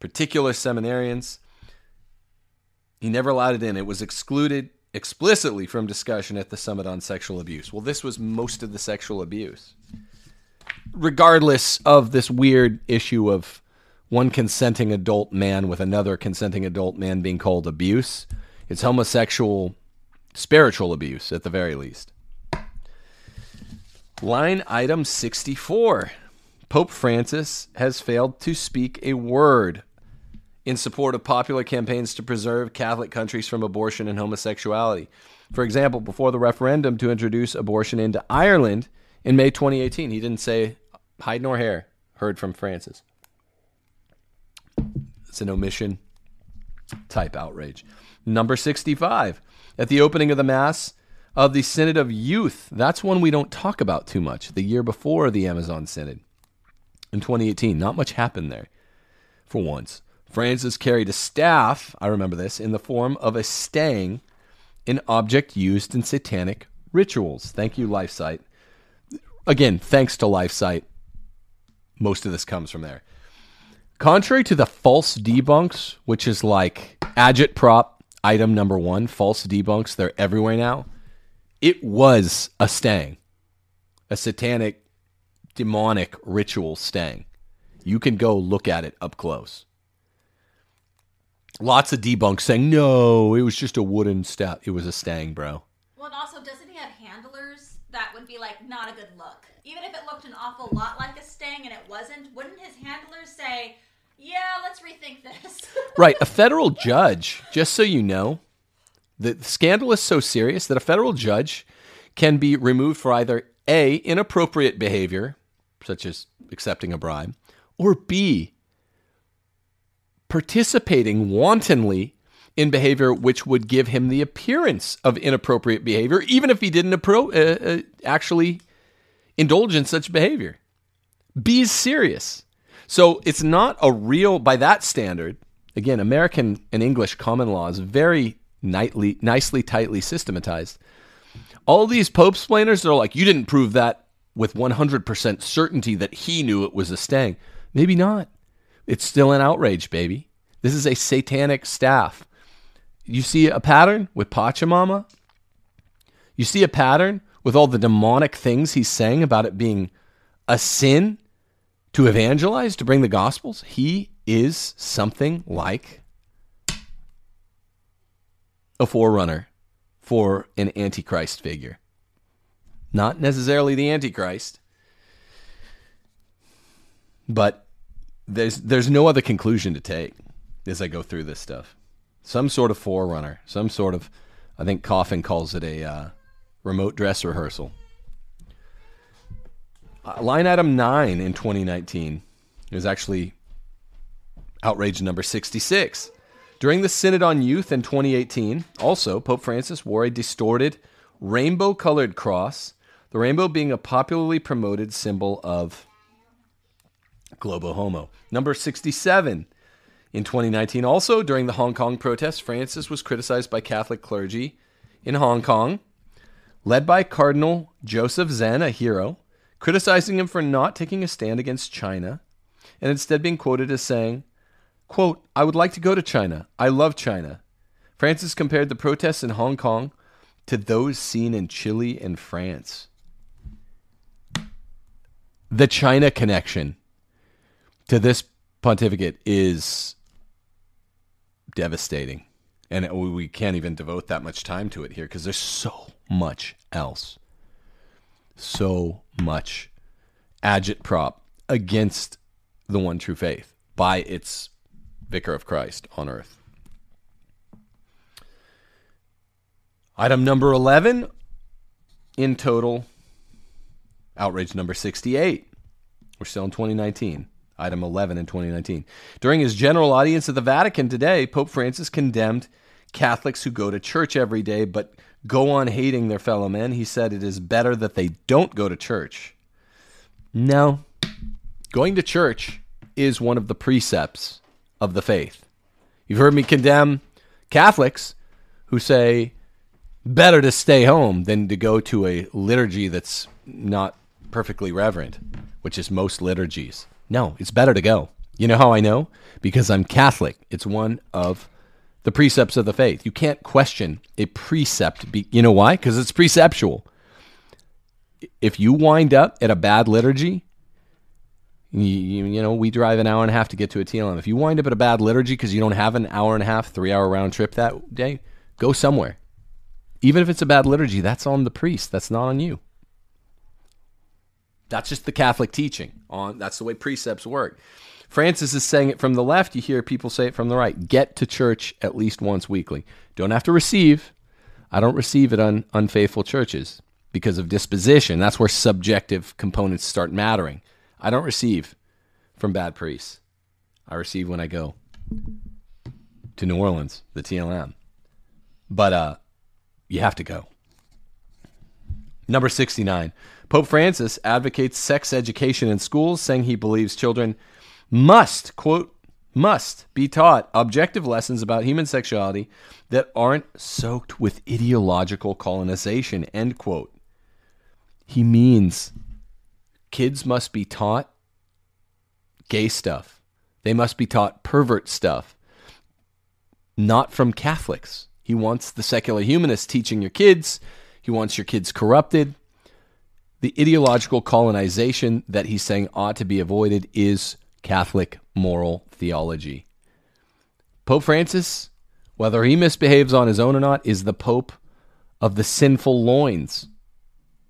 particular seminarians. He never allowed it in. It was excluded explicitly from discussion at the Summit on Sexual Abuse. Well, this was most of the sexual abuse. Regardless of this weird issue of one consenting adult man with another consenting adult man being called abuse, it's homosexual spiritual abuse at the very least. Line item 64, Pope Francis has failed to speak a word in support of popular campaigns to preserve Catholic countries from abortion and homosexuality. For example, before the referendum to introduce abortion into Ireland in May 2018, he didn't say hide nor hair, heard from Francis. It's an omission type outrage. Number 65, at the opening of the Mass of the Synod of Youth. That's one we don't talk about too much. The year before the Amazon Synod in 2018. Not much happened there for once. Francis carried a staff, I remember this, in the form of a stang, an object used in satanic rituals. Thank you, LifeSite. Again, thanks to LifeSite. Most of this comes from there. Contrary to the false debunks, which is like agitprop item number 1, false debunks, they're everywhere now. It was a stang, a satanic, demonic ritual stang. You can go look at it up close. Lots of debunks saying, no, it was just a wooden step. It was a stang, bro. Well, and also, doesn't he have handlers? That would be, like, not a good look. Even if it looked an awful lot like a stang and it wasn't, wouldn't his handlers say, yeah, let's rethink this? Right. A federal judge, just so you know, the scandal is so serious that a federal judge can be removed for either A, inappropriate behavior, such as accepting a bribe, or B, participating wantonly in behavior which would give him the appearance of inappropriate behavior, even if he didn't actually indulge in such behavior. B is serious. So it's not a real, by that standard, again, American and English common law is very nicely, tightly systematized. All these Pope-splainers, they're like, you didn't prove that with 100% certainty that he knew it was a stang. Maybe not. It's still an outrage, baby. This is a satanic staff. You see a pattern with Pachamama? You see a pattern with all the demonic things he's saying about it being a sin to evangelize, to bring the gospels? He is something like a forerunner for an antichrist figure. Not necessarily the antichrist, but there's no other conclusion to take as I go through this stuff. Some sort of forerunner, some sort of, I think Coffin calls it a remote dress rehearsal. Line item 9 in 2019 is actually outrage number 66. During the Synod on Youth in 2018, also Pope Francis wore a distorted rainbow-colored cross, the rainbow being a popularly promoted symbol of Globo Homo. Number 67 in 2019. Also, during the Hong Kong protests, Francis was criticized by Catholic clergy in Hong Kong, led by Cardinal Joseph Zen, a hero, criticizing him for not taking a stand against China, and instead being quoted as saying, quote, "I would like to go to China. I love China." Francis compared the protests in Hong Kong to those seen in Chile and France. The China connection to this pontificate is devastating. And we can't even devote that much time to it here because there's so much else. So much agitprop against the one true faith by its Vicar of Christ on earth. Item number 11 in total, outrage number 68. We're still in 2019. Item 11 in 2019. During his general audience at the Vatican today, Pope Francis condemned Catholics who go to church every day but go on hating their fellow men. He said it is better that they don't go to church. No, going to church is one of the precepts of the faith. You've heard me condemn Catholics who say better to stay home than to go to a liturgy that's not perfectly reverent, which is most liturgies. No, it's better to go. You know how I know? Because I'm Catholic. It's one of the precepts of the faith. You can't question a precept. You know why? Because it's preceptual. If you wind up at a bad liturgy, you know, we drive an hour and a half to get to a TLM. If you wind up at a bad liturgy because you don't have an hour and a half, 3-hour round trip that day, go somewhere. Even if it's a bad liturgy, that's on the priest. That's not on you. That's just the Catholic teaching. That's the way precepts work. Francis is saying it from the left. You hear people say it from the right. Get to church at least once weekly. Don't have to receive. I don't receive at unfaithful churches because of disposition. That's where subjective components start mattering. I don't receive from bad priests. I receive when I go to New Orleans, the TLM. But, you have to go. Number 69. Pope Francis advocates sex education in schools, saying he believes children must, quote, must be taught objective lessons about human sexuality that aren't soaked with ideological colonization, end quote. He means kids must be taught gay stuff. They must be taught pervert stuff. Not from Catholics. He wants the secular humanists teaching your kids. He wants your kids corrupted. The ideological colonization that he's saying ought to be avoided is Catholic moral theology. Pope Francis, whether he misbehaves on his own or not, is the Pope of the sinful loins.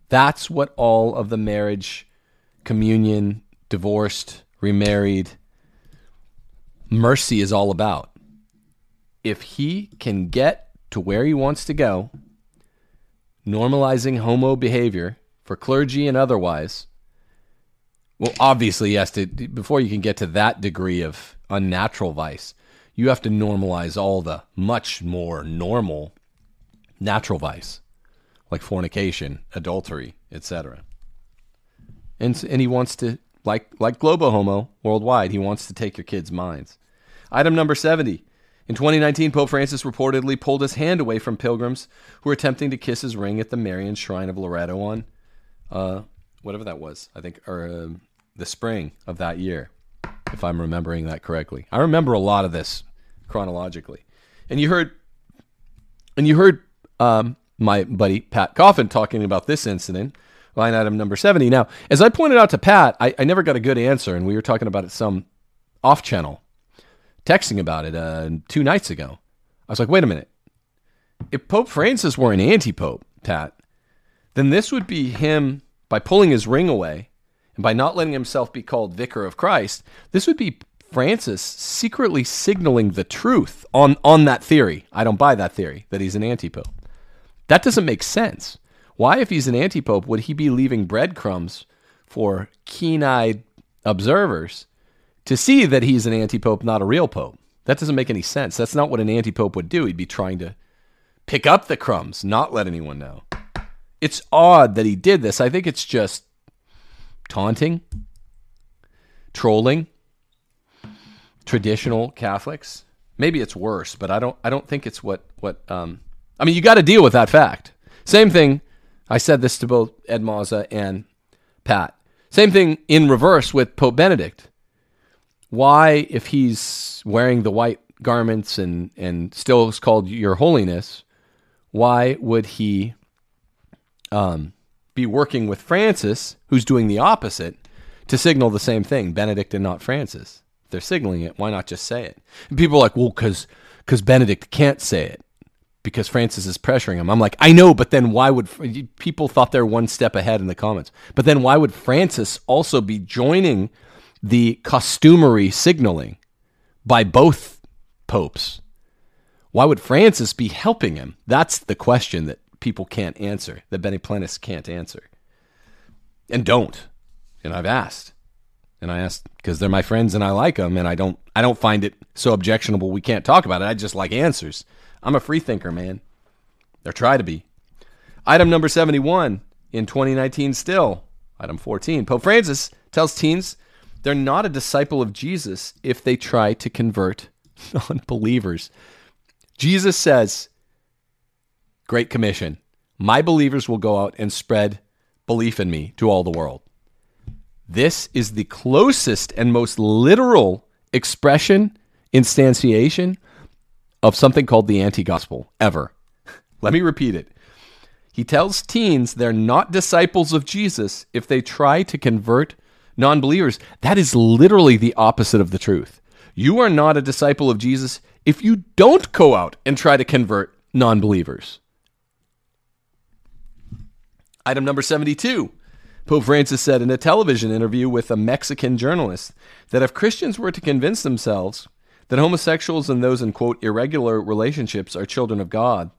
That's what all of the marriage, communion, divorced, remarried, mercy is all about. If he can get to where he wants to go, normalizing homo behavior for clergy and otherwise, well, obviously, yes, before you can get to that degree of unnatural vice, you have to normalize all the much more normal natural vice, like fornication, adultery, etc. And he wants to, like Globo Homo worldwide, he wants to take your kids' minds. Item number 70. In 2019, Pope Francis reportedly pulled his hand away from pilgrims who were attempting to kiss his ring at the Marian Shrine of Loreto on whatever that was, I think, or the spring of that year, if I'm remembering that correctly. I remember a lot of this chronologically. And you heard my buddy Pat Coffin talking about this incident, line item number 70. Now, as I pointed out to Pat, I never got a good answer, and we were talking about it some off-channel, texting about it 2 nights ago. I was like, wait a minute. If Pope Francis were an anti-pope, Pat, then this would be him, by pulling his ring away and by not letting himself be called vicar of Christ, this would be Francis secretly signaling the truth on that theory. I don't buy that theory, that he's an anti-pope. That doesn't make sense. Why, if he's an anti-pope, would he be leaving breadcrumbs for keen-eyed observers to see that he's an anti-pope, not a real pope? That doesn't make any sense. That's not what an anti-pope would do. He'd be trying to pick up the crumbs, not let anyone know. It's odd that he did this. I think it's just taunting, trolling traditional Catholics. Maybe it's worse, but I don't think it's what I mean, you got to deal with that fact. Same thing, I said this to both Ed Mazza and Pat. Same thing in reverse with Pope Benedict. Why, if he's wearing the white garments and still is called Your Holiness, why would he be working with Francis, who's doing the opposite, to signal the same thing, Benedict and not Francis? If they're signaling it, why not just say it? And people are like, well, because Benedict can't say it, because Francis is pressuring him. I'm like, I know, but then why would... People thought they're one step ahead in the comments. But then why would Francis also be joining the customary signaling by both popes? Why would Francis be helping him? That's the question that people can't answer, that Beneplenists can't answer. And don't. And I've asked. And I asked because they're my friends and I like them, and I don't find it so objectionable we can't talk about it. I just like answers. I'm a free thinker, man. Or try to be. Item number 71 in 2019 still. Item 14. Pope Francis tells teens they're not a disciple of Jesus if they try to convert non-believers. Jesus says, Great Commission, my believers will go out and spread belief in me to all the world. This is the closest and most literal expression, instantiation, of something called the anti-gospel ever. Let me repeat it. He tells teens they're not disciples of Jesus if they try to convert non-believers. That is literally the opposite of the truth. You are not a disciple of Jesus if you don't go out and try to convert non-believers. Item number 72. Pope Francis said in a television interview with a Mexican journalist that if Christians were to convince themselves that homosexuals and those in, quote, irregular relationships are children of God,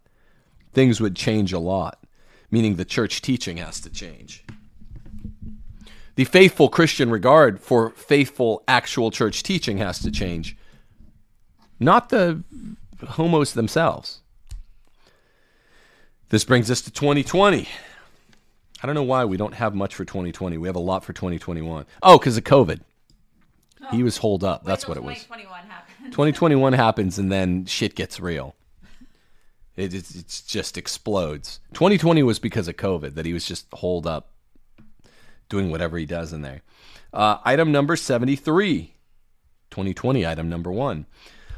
things would change a lot, meaning the church teaching has to change. The faithful Christian regard for faithful actual church teaching has to change, not the homos themselves. This brings us to 2020. I don't know why we don't have much for 2020. We have a lot for 2021. Oh, because of COVID. Oh. He was holed up. That's what it was. 2021 happens. 2021 happens, and then shit gets real. It just explodes. 2020 was because of COVID that he was just holed up, doing whatever he does in there. Item number 73, 2020, item number 1.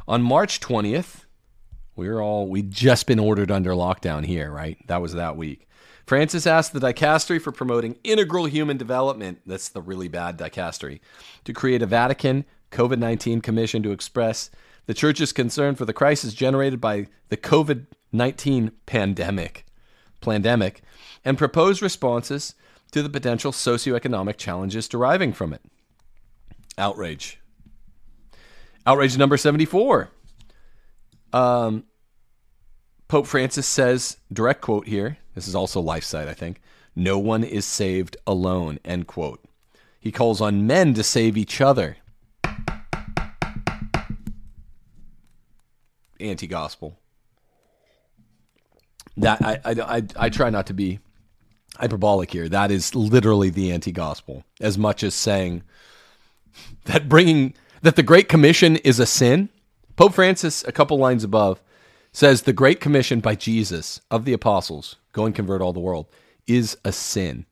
On March 20th, we'd just been ordered under lockdown here, right? That was that week. Francis asked the dicastery for promoting integral human development, that's the really bad dicastery, to create a Vatican COVID-19 commission to express The church is concerned for the crisis generated by the COVID-19 pandemic, and propose responses to the potential socioeconomic challenges deriving from it. Outrage. Outrage number 74. Pope Francis says, direct quote here, this is also LifeSite, I think, "No one is saved alone," end quote. He calls on men to save each other. Anti-gospel. That I try not to be hyperbolic here. That is literally the anti-gospel, as much as saying that that the Great Commission is a sin. Pope Francis, a couple lines above, says the Great Commission by Jesus of the apostles, "Go and convert all the world," is a sin.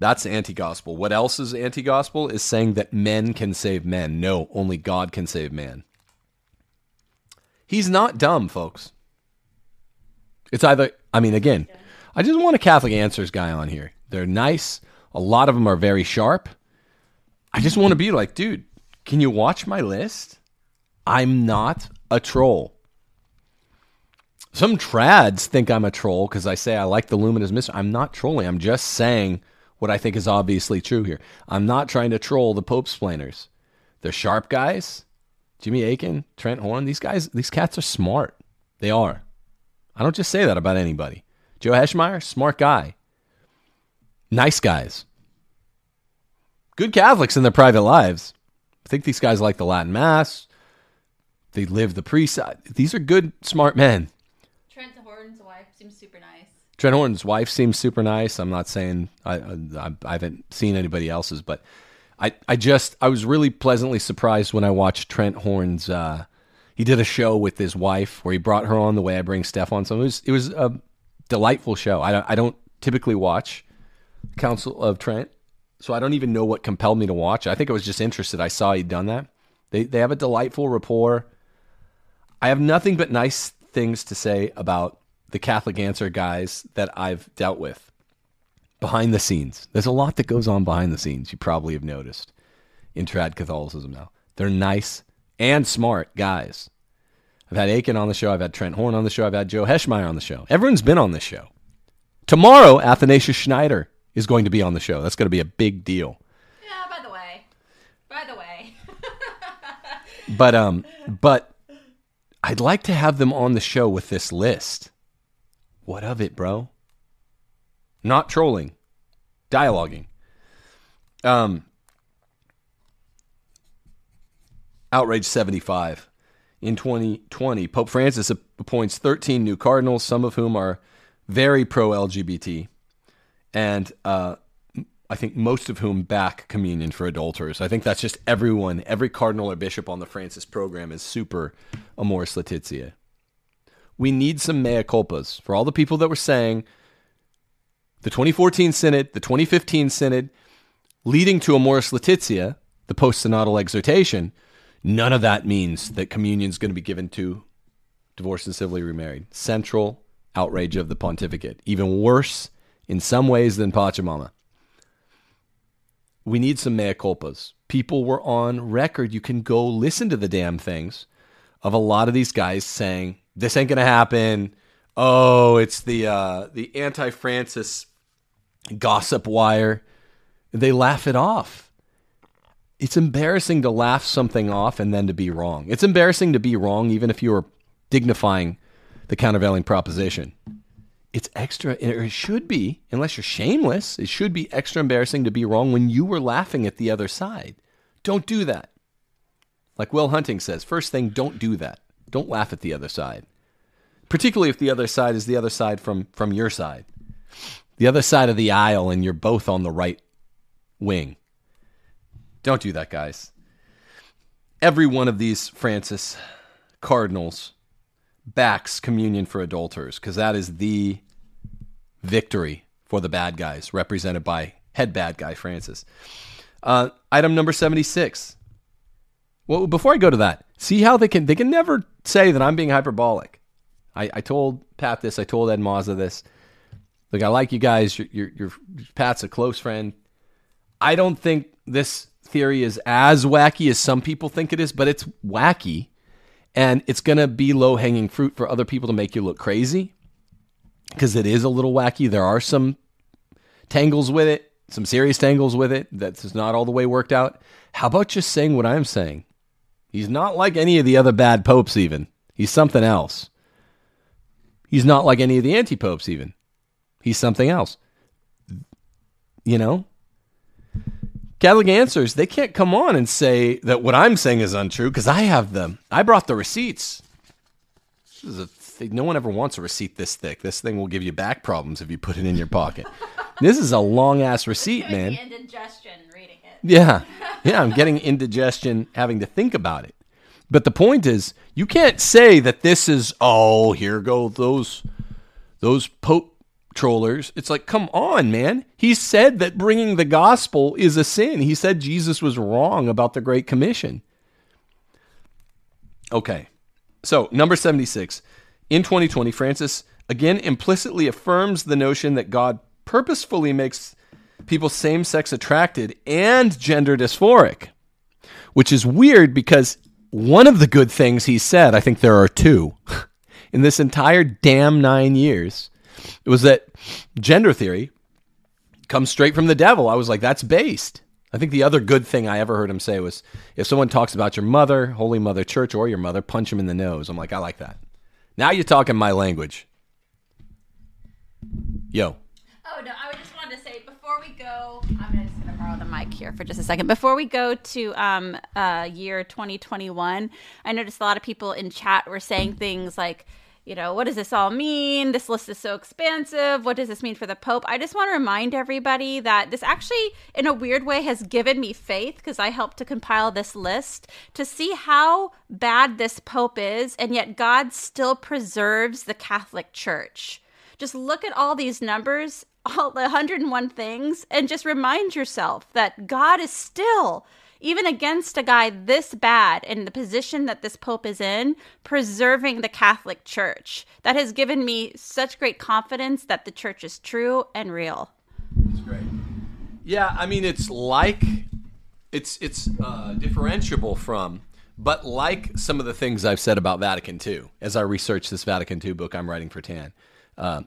That's anti-gospel. What else is anti-gospel is saying that men can save men. No, only God can save man. He's not dumb, folks. It's either, I mean, again, I just want a Catholic Answers guy on here. They're nice. A lot of them are very sharp. I just want to be like, dude, can you watch my list? I'm not a troll. Some trads think I'm a troll because I say I like the luminous mystery. I'm not trolling. I'm just saying what I think is obviously true here. I'm not trying to troll the Pope-splainers. They're sharp guys. Jimmy Akin, Trent Horn, these guys, these cats are smart. They are. I don't just say that about anybody. Joe Heschmeyer, smart guy. Nice guys. Good Catholics in their private lives. I think these guys like the Latin Mass. They live the priesthood. These are good, smart men. Trent Horn's wife seems super nice. I'm not saying I haven't seen anybody else's, but I was really pleasantly surprised when I watched Trent Horn's... He did a show with his wife where he brought her on the way I bring Steph on. So it was a delightful show. I don't typically watch Council of Trent, so I don't even know what compelled me to watch. I think I was just interested. I saw he'd done that. They have a delightful rapport. I have nothing but nice things to say about the Catholic Answer guys that I've dealt with behind the scenes. There's a lot that goes on behind the scenes, you probably have noticed, in trad Catholicism now. They're nice and smart guys. I've had Aiken on the show. I've had Trent Horn on the show. I've had Joe Heschmeyer on the show. Everyone's been on this show. Tomorrow, Athanasius Schneider is going to be on the show. That's going to be a big deal. Yeah, by the way. But I'd like to have them on the show with this list. What of it, bro? Not trolling. Dialoguing. Outrage 75. In 2020, Pope Francis appoints 13 new cardinals, some of whom are very pro-LGBT, and I think most of whom back communion for adulterers. I think that's just everyone, every cardinal or bishop on the Francis program is super Amoris Laetitia. We need some mea culpas for all the people that were saying the 2014 Synod, the 2015 Synod, leading to Amoris Laetitia, the post-synodal exhortation. None of that means that communion is going to be given to divorced and civilly remarried. Central outrage of the pontificate. Even worse in some ways than Pachamama. We need some mea culpas. People were on record. You can go listen to the damn things of a lot of these guys saying, this ain't going to happen. Oh, it's the anti-Francis gossip wire. They laugh it off. It's embarrassing to laugh something off and then to be wrong. It's embarrassing to be wrong even if you are dignifying the countervailing proposition. It's extra, or it should be, unless you're shameless, it should be extra embarrassing to be wrong when you were laughing at the other side. Don't do that. Like Will Hunting says, first thing, don't do that. Don't laugh at the other side. Particularly if the other side is the other side from your side. The other side of the aisle and you're both on the right wing. Don't do that, guys. Every one of these Francis cardinals backs communion for adulterers because that is the victory for the bad guys represented by head bad guy Francis. Item number 76. Well, before I go to that, see how they can never say that I'm being hyperbolic. I told Pat this. I told Ed Mazza this. Look, I like you guys. Your Pat's a close friend. I don't think this theory is as wacky as some people think it is, but it's wacky. And it's going to be low-hanging fruit for other people to make you look crazy because it is a little wacky. There are some tangles with it, some serious tangles with it that's not all the way worked out. How about just saying what I'm saying? He's not like any of the other bad popes even. He's something else. He's not like any of the anti-popes even. He's something else. You know? Catholic Answers, they can't come on and say that what I'm saying is untrue because I have them. I brought the receipts. This is a thing. No one ever wants a receipt this thick. This thing will give you back problems if you put it in your pocket. This is a long-ass receipt, man. The indigestion reading it. Yeah. Yeah, I'm getting indigestion having to think about it. But the point is, you can't say that this is, oh, here go those Pope trollers. It's like, come on, man. He said that bringing the gospel is a sin. He said Jesus was wrong about the Great Commission. Okay, so number 76. In 2020, Francis again implicitly affirms the notion that God purposefully makes people same-sex attracted and gender dysphoric, which is weird because one of the good things he said, I think there are two, in this entire damn 9 years, was that gender theory comes straight from the devil. I was like, that's based. I think the other good thing I ever heard him say was, if someone talks about your mother, Holy Mother Church, or your mother, punch him in the nose. I'm like, I like that. Now you're talking my language. Yo. Oh, no, I just wanted to say, before we go, I'm just going to borrow the mic here for just a second. Before we go to year 2021, I noticed a lot of people in chat were saying things like, you know, what does this all mean? This list is so expansive. What does this mean for the Pope? I just want to remind everybody that this actually, in a weird way, has given me faith because I helped to compile this list to see how bad this Pope is, and yet God still preserves the Catholic Church. Just look at all these numbers, all the 101 things, and just remind yourself that God is still, even against a guy this bad in the position that this Pope is in, preserving the Catholic Church. That has given me such great confidence that the Church is true and real. That's great. Yeah, I mean, it's like, it's differentiable from, but like some of the things I've said about Vatican II, as I research this Vatican II book I'm writing for TAN.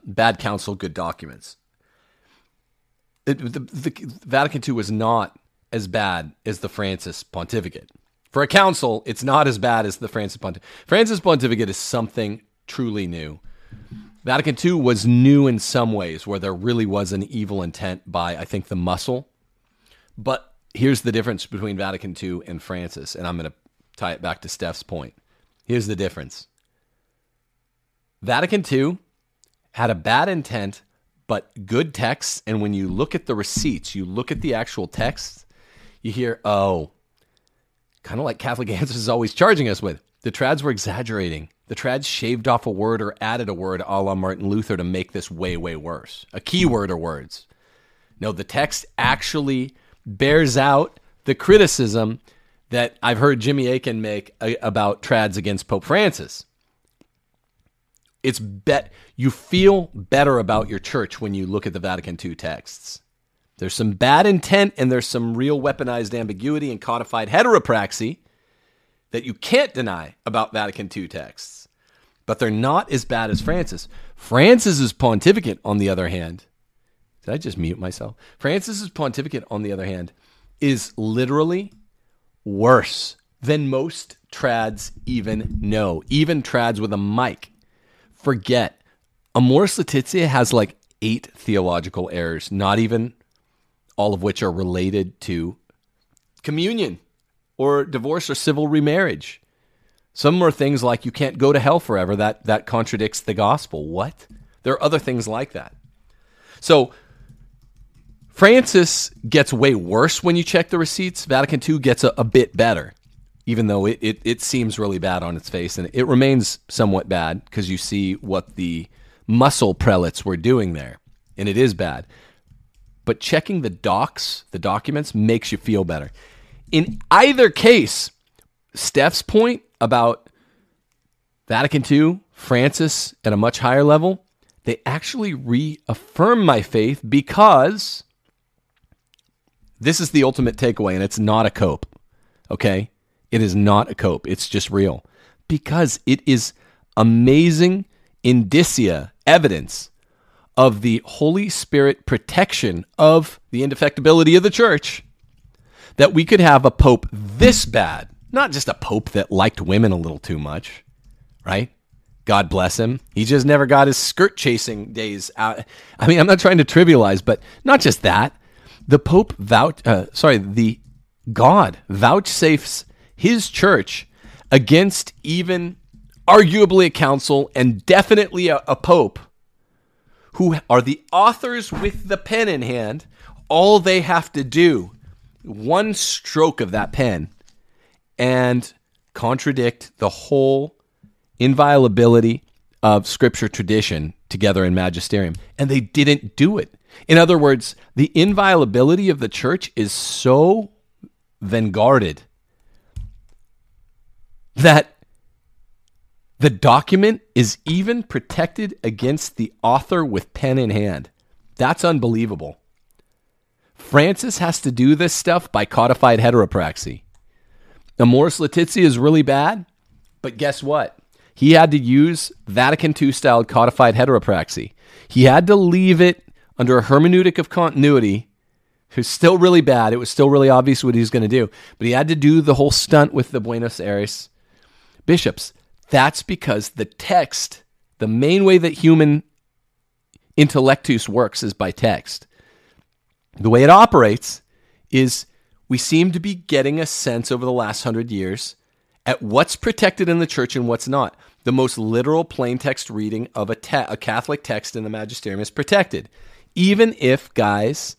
Bad counsel, good documents. The Vatican II was not as bad as the Francis Pontificate. For a council, it's not as bad as the Francis Pontificate. Francis Pontificate is something truly new. Vatican II was new in some ways, where there really was an evil intent by, I think, the muscle. But here's the difference between Vatican II and Francis, and I'm going to tie it back to Steph's point. Here's the difference. Vatican II had a bad intent, but good texts. And when you look at the receipts, you look at the actual texts, you hear, oh, kind of like Catholic Answers is always charging us with. The trads were exaggerating. The trads shaved off a word or added a word a la Martin Luther to make this way, way worse. A key word or words. No, the text actually bears out the criticism that I've heard Jimmy Akin make about trads against Pope Francis. It's you feel better about your church when you look at the Vatican II texts. There's some bad intent and there's some real weaponized ambiguity and codified heteropraxy that you can't deny about Vatican II texts. But they're not as bad as Francis. Francis's pontificate, on the other hand, did I just mute myself? Francis's pontificate, on the other hand, is literally worse than most trads even know. Even trads with a mic forget. Amoris Laetitia has like 8 theological errors, not even all of which are related to communion or divorce or civil remarriage. Some are things like you can't go to hell forever. That contradicts the gospel. What? There are other things like that. So Francis gets way worse when you check the receipts. Vatican II gets a bit better, even though it seems really bad on its face, and it remains somewhat bad because you see what the muscle prelates were doing there, and it is bad. But checking the documents, makes you feel better. In either case, Steph's point about Vatican II, Francis, at a much higher level, they actually reaffirm my faith because this is the ultimate takeaway, and it's not a cope, okay? It is not a cope. It's just real. because it is amazing indicia, evidence of the Holy Spirit protection of the indefectibility of the church, that we could have a pope this bad, not just a pope that liked women a little too much, right? God bless him. He just never got his skirt chasing days out. I mean, I'm not trying to trivialize, but not just that. The Pope the God vouchsafes his church against even arguably a council and definitely a pope who are the authors with the pen in hand. All they have to do, one stroke of that pen, and contradict the whole inviolability of Scripture tradition together in magisterium. And they didn't do it. In other words, the inviolability of the church is so vanguarded that the document is even protected against the author with pen in hand. That's unbelievable. Francis has to do this stuff by codified heteropraxy. Amoris Laetitia is really bad, but guess what? He had to use Vatican II-style codified heteropraxy. He had to leave it under a hermeneutic of continuity, who's still really bad. It was still really obvious what he was going to do. But he had to do the whole stunt with the Buenos Aires bishops. That's because the text, the main way that human intellectus works is by text. The way it operates is we seem to be getting a sense over the last 100 years at what's protected in the church and what's not. The most literal plain text reading of a Catholic text in the magisterium is protected, even if guys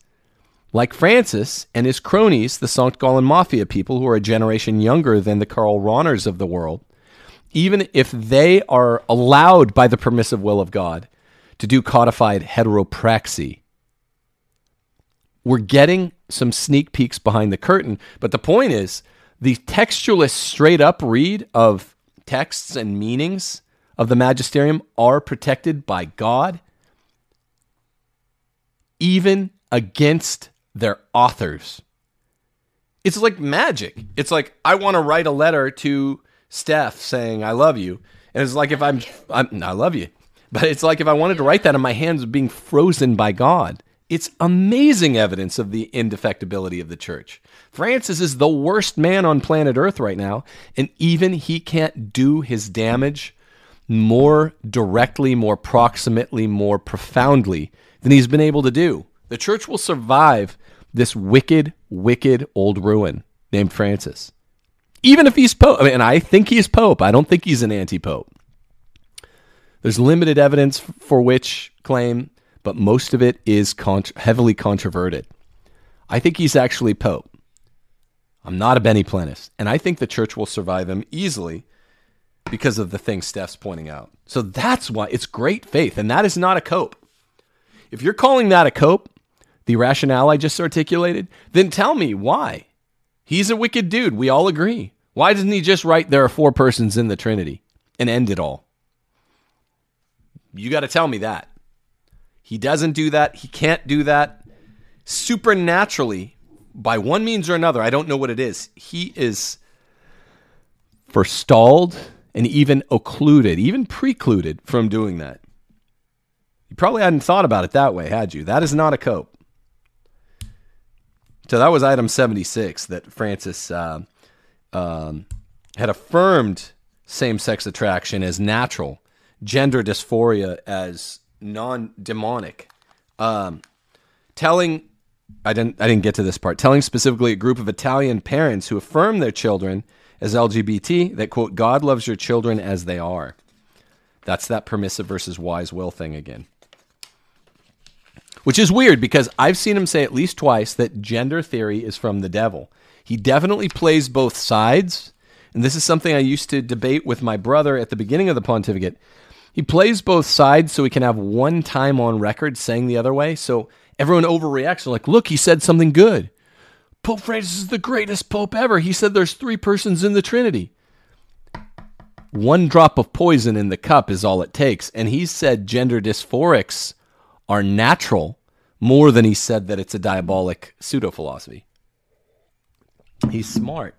like Francis and his cronies, the Sankt Gallen Mafia people who are a generation younger than the Karl Rahners of the world, even if they are allowed by the permissive will of God to do codified heteropraxy, we're getting some sneak peeks behind the curtain. But the point is, the textualist straight-up read of texts and meanings of the magisterium are protected by God, even against their authors. It's like magic. It's like, I want to write a letter to Steph saying, I love you. And it's like, if I love you. But it's like, if I wanted to write that and my hands are being frozen by God. It's amazing evidence of the indefectibility of the church. Francis is the worst man on planet Earth right now, and even he can't do his damage more directly, more proximately, more profoundly than he's been able to do. The church will survive this wicked, wicked old ruin named Francis. Even if he's Pope, and I think he's Pope. I don't think he's an anti-Pope. There's limited evidence for which claim, but most of it is heavily controverted. I think he's actually Pope. I'm not a Benny Plentis, and I think the church will survive him easily because of the things Steph's pointing out. So that's why it's great faith, and that is not a cope. If you're calling that a cope, the rationale I just articulated, then tell me why. He's a wicked dude. We all agree. Why doesn't he just write there are four persons in the Trinity and end it all? You got to tell me that. He doesn't do that. He can't do that. Supernaturally, by one means or another, I don't know what it is, he is forestalled and even occluded, even precluded from doing that. You probably hadn't thought about it that way, had you? That is not a cope. So that was item 76, that Francis had affirmed same-sex attraction as natural, gender dysphoria as non-demonic, telling, I didn't get to this part, telling specifically a group of Italian parents who affirm their children as LGBT that, quote, God loves your children as they are. That's that permissive versus wise will thing again. Which is weird because I've seen him say at least twice that gender theory is from the devil. He definitely plays both sides. And this is something I used to debate with my brother at the beginning of the pontificate. He plays both sides so he can have one time on record saying the other way. So everyone overreacts. They're like, look, he said something good. Pope Francis is the greatest pope ever. He said there's three persons in the Trinity. One drop of poison in the cup is all it takes. And he said gender dysphorics are natural more than he said that it's a diabolic pseudo-philosophy. He's smart.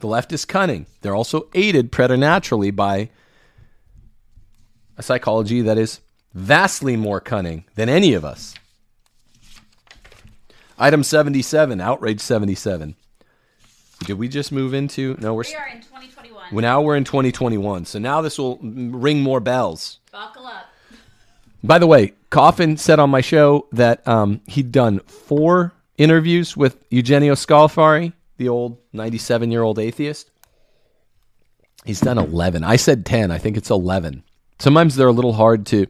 The left is cunning. They're also aided preternaturally by a psychology that is vastly more cunning than any of us. Item 77, outrage 77. Did we just move into? No, we are in 2021. Well, now we're in 2021. So now this will ring more bells. Buckle up. By the way, Coffin said on my show that he'd done 4 interviews with Eugenio Scalfari, the old 97-year-old atheist. He's done 11. I said 10. I think it's 11. Sometimes they're a little hard to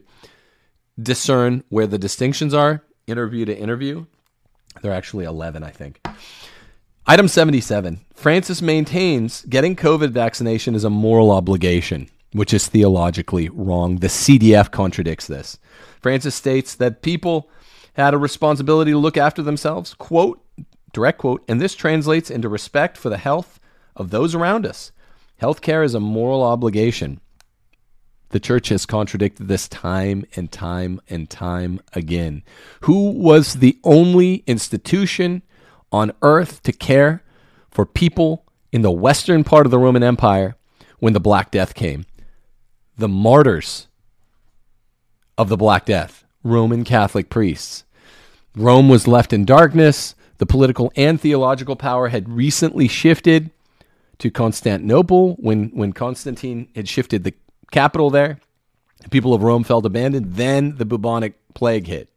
discern where the distinctions are, interview to interview. They're actually 11, I think. Item 77. Francis maintains getting COVID vaccination is a moral obligation, which is theologically wrong. The CDF contradicts this. Francis states that people had a responsibility to look after themselves, quote, direct quote, and this translates into respect for the health of those around us. Healthcare is a moral obligation. The church has contradicted this time and time and time again. Who was the only institution on earth to care for people in the western part of the Roman Empire when the Black Death came? The martyrs of the Black Death, Roman Catholic priests. Rome was left in darkness. The political and theological power had recently shifted to Constantinople when Constantine had shifted the capital there. The people of Rome felt abandoned. Then the bubonic plague hit.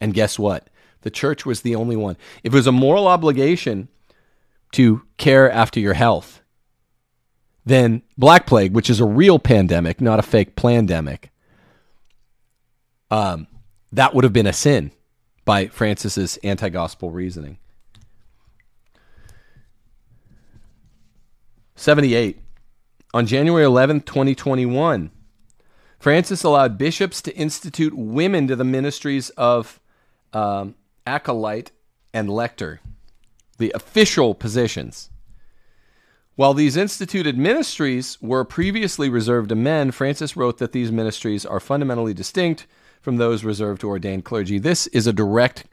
And guess what? The church was the only one. If it was a moral obligation to care after your health, then Black Plague, which is a real pandemic, not a fake plandemic, that would have been a sin by Francis's anti-gospel reasoning. 78. On January 11th, 2021, Francis allowed bishops to institute women to the ministries of acolyte and lector, the official positions. While these instituted ministries were previously reserved to men, Francis wrote that these ministries are fundamentally distinct from those reserved to ordained clergy. This is a direct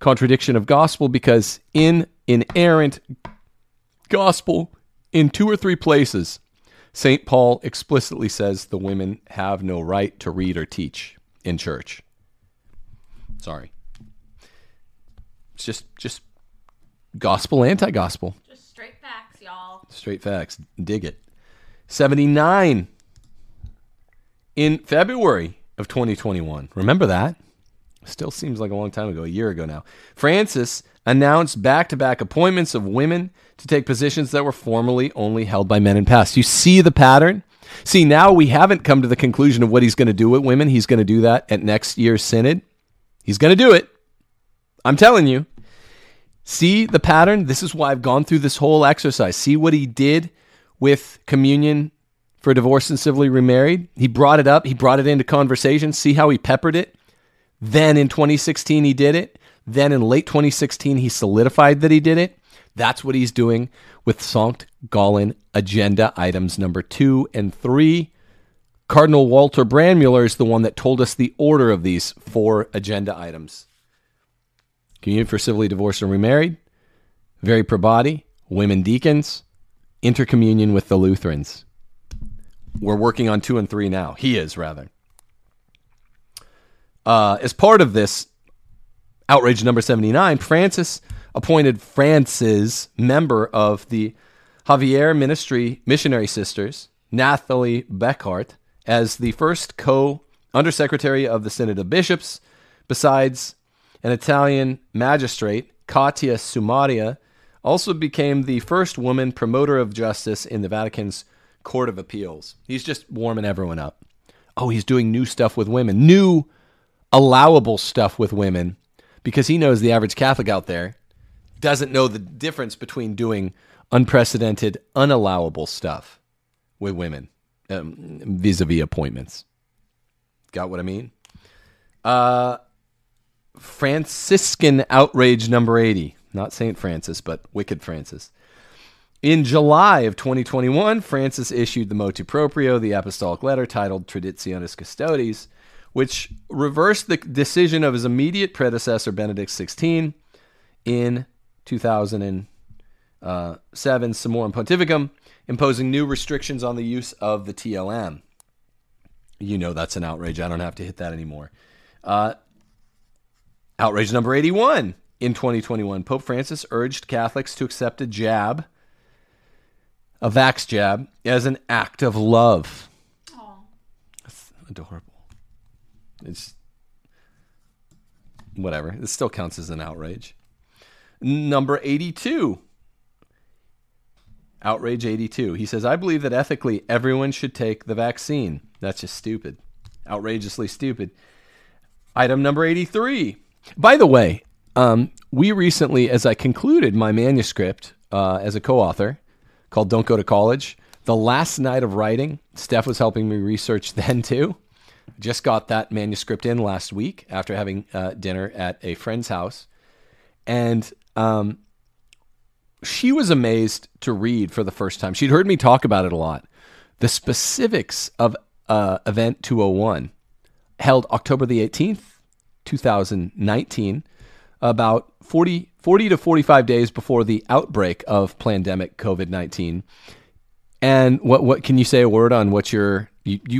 contradiction of gospel because in inerrant gospel, in 2 or 3 places, St. Paul explicitly says the women have no right to read or teach in church. Sorry. It's just gospel, anti-gospel. Just straight facts, y'all. Straight facts. Dig it. 79. In February of 2021. Remember that? Still seems like a long time ago, a year ago now. Francis announced back-to-back appointments of women to take positions that were formerly only held by men in past. You see the pattern? See, now we haven't come to the conclusion of what he's going to do with women. He's going to do that at next year's synod. He's going to do it. I'm telling you. See the pattern? This is why I've gone through this whole exercise. See what he did with communion for divorced and civilly remarried? He brought it up. He brought it into conversation. See how he peppered it? Then in 2016, he did it. Then in late 2016, he solidified that he did it. That's what he's doing with Sankt Gallen agenda items number 2 and 3. Cardinal Walter Brandmuller is the one that told us the order of these 4 agenda items. Communion for civilly divorced and remarried, veri probati, women deacons, intercommunion with the Lutherans. We're working on 2 and 3 now. He is, rather. As part of this, outrage number 79, Francis appointed member of the Javier Ministry Missionary Sisters, Nathalie Beckhart, as the first co-undersecretary of the Synod of Bishops, besides an Italian magistrate, Katia Sumaria, also became the first woman promoter of justice in the Vatican's Court of Appeals. He's just warming everyone up. Oh, he's doing new stuff with women, new allowable stuff with women, because he knows the average Catholic out there doesn't know the difference between doing unprecedented, unallowable stuff with women vis-a-vis appointments. Got what I mean? Franciscan outrage number 80. Not St. Francis, but Wicked Francis. In July of 2021, Francis issued the motu proprio, the apostolic letter titled Traditionis Custodis, which reversed the decision of his immediate predecessor, Benedict XVI, in 2000 and, 7, Summorum Pontificum, imposing new restrictions on the use of the TLM. You know that's an outrage. I don't have to hit that anymore. Outrage number 81 in 2021. Pope Francis urged Catholics to accept a jab, a vax jab, as an act of love. Aww. That's adorable. It's whatever. It still counts as an outrage. Number 82. Outrage 82. He says, I believe that ethically everyone should take the vaccine. That's just stupid. Outrageously stupid. Item number 83. By the way, we recently, as I concluded my manuscript as a co-author called Don't Go to College, the last night of writing, Steph was helping me research then too. Just got that manuscript in last week after having dinner at a friend's house. And she was amazed to read for the first time. She'd heard me talk about it a lot. The specifics of Event 201, held October the 18th, 2019, about 40 to 45 days before the outbreak of pandemic COVID-19. And what can you say a word on what you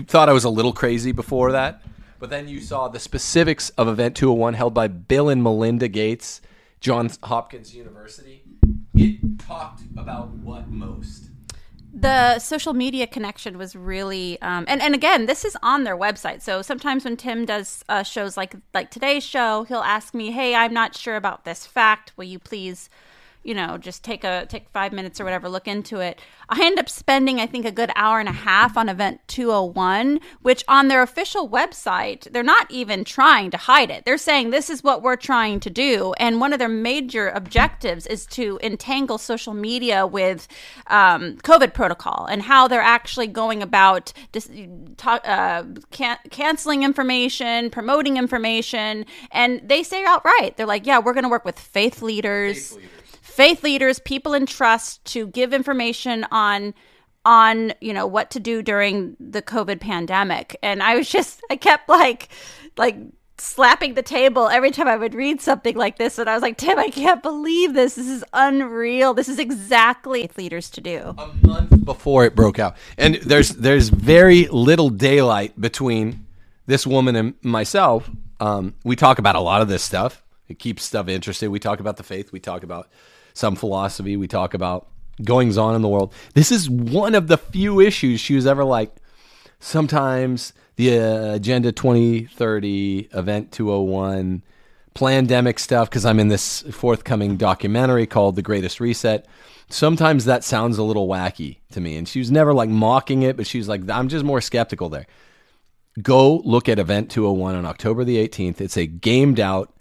thought I was a little crazy before that, but then you saw the specifics of Event 201 held by Bill and Melinda Gates, Johns Hopkins University. It talked about what most. The social media connection was really, and again, this is on their website. So sometimes when Tim does shows like today's show, he'll ask me, "Hey, I'm not sure about this fact. Will you please, just take 5 minutes or whatever, look into it." I end up spending, I think, a good hour and a half on Event 201, which on their official website, they're not even trying to hide it. They're saying this is what we're trying to do. And one of their major objectives is to entangle social media with COVID protocol and how they're actually going about canceling information, promoting information. And they say outright, they're like, yeah, we're going to work with faith leaders, people in trust to give information on what to do during the COVID pandemic. And I kept like slapping the table every time I would read something like this. And I was like, Tim, I can't believe this. This is unreal. This is exactly what faith leaders to do. A month before it broke out. And there's very little daylight between this woman and myself. We talk about a lot of this stuff. It keeps stuff interesting. We talk about the faith. We talk about some philosophy. We talk about goings on in the world. This is one of the few issues she was ever like, sometimes the Agenda 2030, Event 201, plandemic stuff, because I'm in this forthcoming documentary called The Greatest Reset. Sometimes that sounds a little wacky to me. And she was never like mocking it, but she was like, I'm just more skeptical there. Go look at Event 201 on October the 18th. It's a gamed out,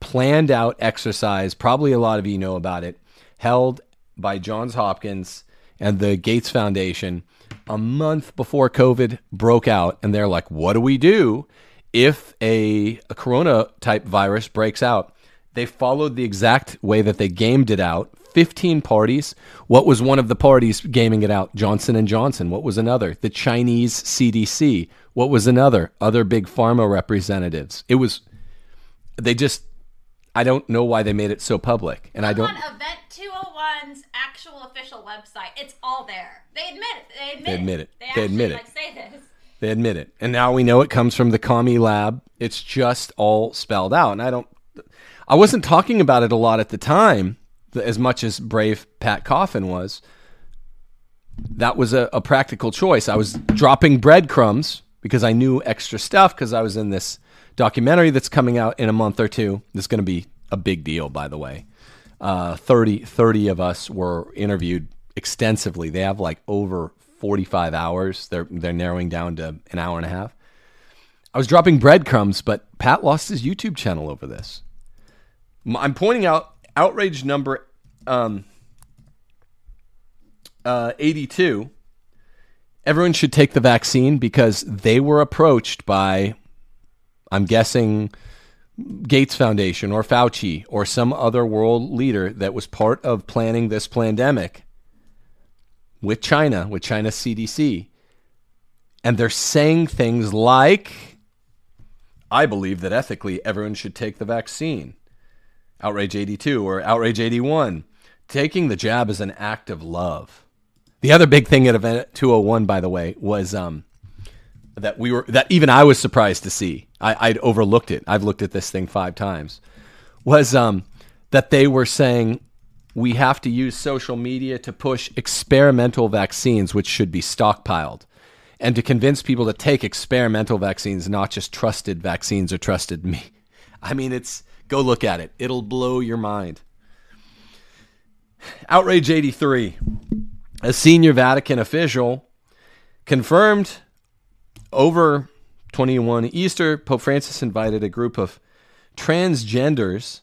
planned out exercise, probably a lot of you know about it, held by Johns Hopkins and the Gates Foundation a month before COVID broke out. And they're like, what do we do if a corona type virus breaks out? They followed the exact way that they gamed it out. 15 parties. What was one of the parties gaming it out? Johnson & Johnson. What was another? The Chinese CDC. What was another? Other big pharma representatives. It was, they just, I don't know why they made it so public. And I'm on Event 201's actual official website. It's all there. They admit it. They admit it. And now we know it comes from the commie lab. It's just all spelled out. And I wasn't talking about it a lot at the time, as much as brave Pat Coffin was. That was a practical choice. I was dropping breadcrumbs because I knew extra stuff because I was in this documentary that's coming out in a month or two. That's going to be a big deal, by the way. 30 of us were interviewed extensively. They have like over 45 hours. They're narrowing down to an hour and a half. I was dropping breadcrumbs, but Pat lost his YouTube channel over this. I'm pointing out outrage number 82. Everyone should take the vaccine because they were approached by, I'm guessing, Gates Foundation or Fauci or some other world leader that was part of planning this pandemic with China's CDC. And they're saying things like, I believe that ethically everyone should take the vaccine. Outrage 82 or outrage 81. Taking the jab is an act of love. The other big thing at Event 201, by the way, was that even I was surprised to see. I'd overlooked it. I've looked at this thing 5 times. Was that they were saying we have to use social media to push experimental vaccines, which should be stockpiled, and to convince people to take experimental vaccines, not just trusted vaccines or trusted me. I mean, go look at it. It'll blow your mind. Outrage 83. A senior Vatican official confirmed over 21 Easter, Pope Francis invited a group of transgenders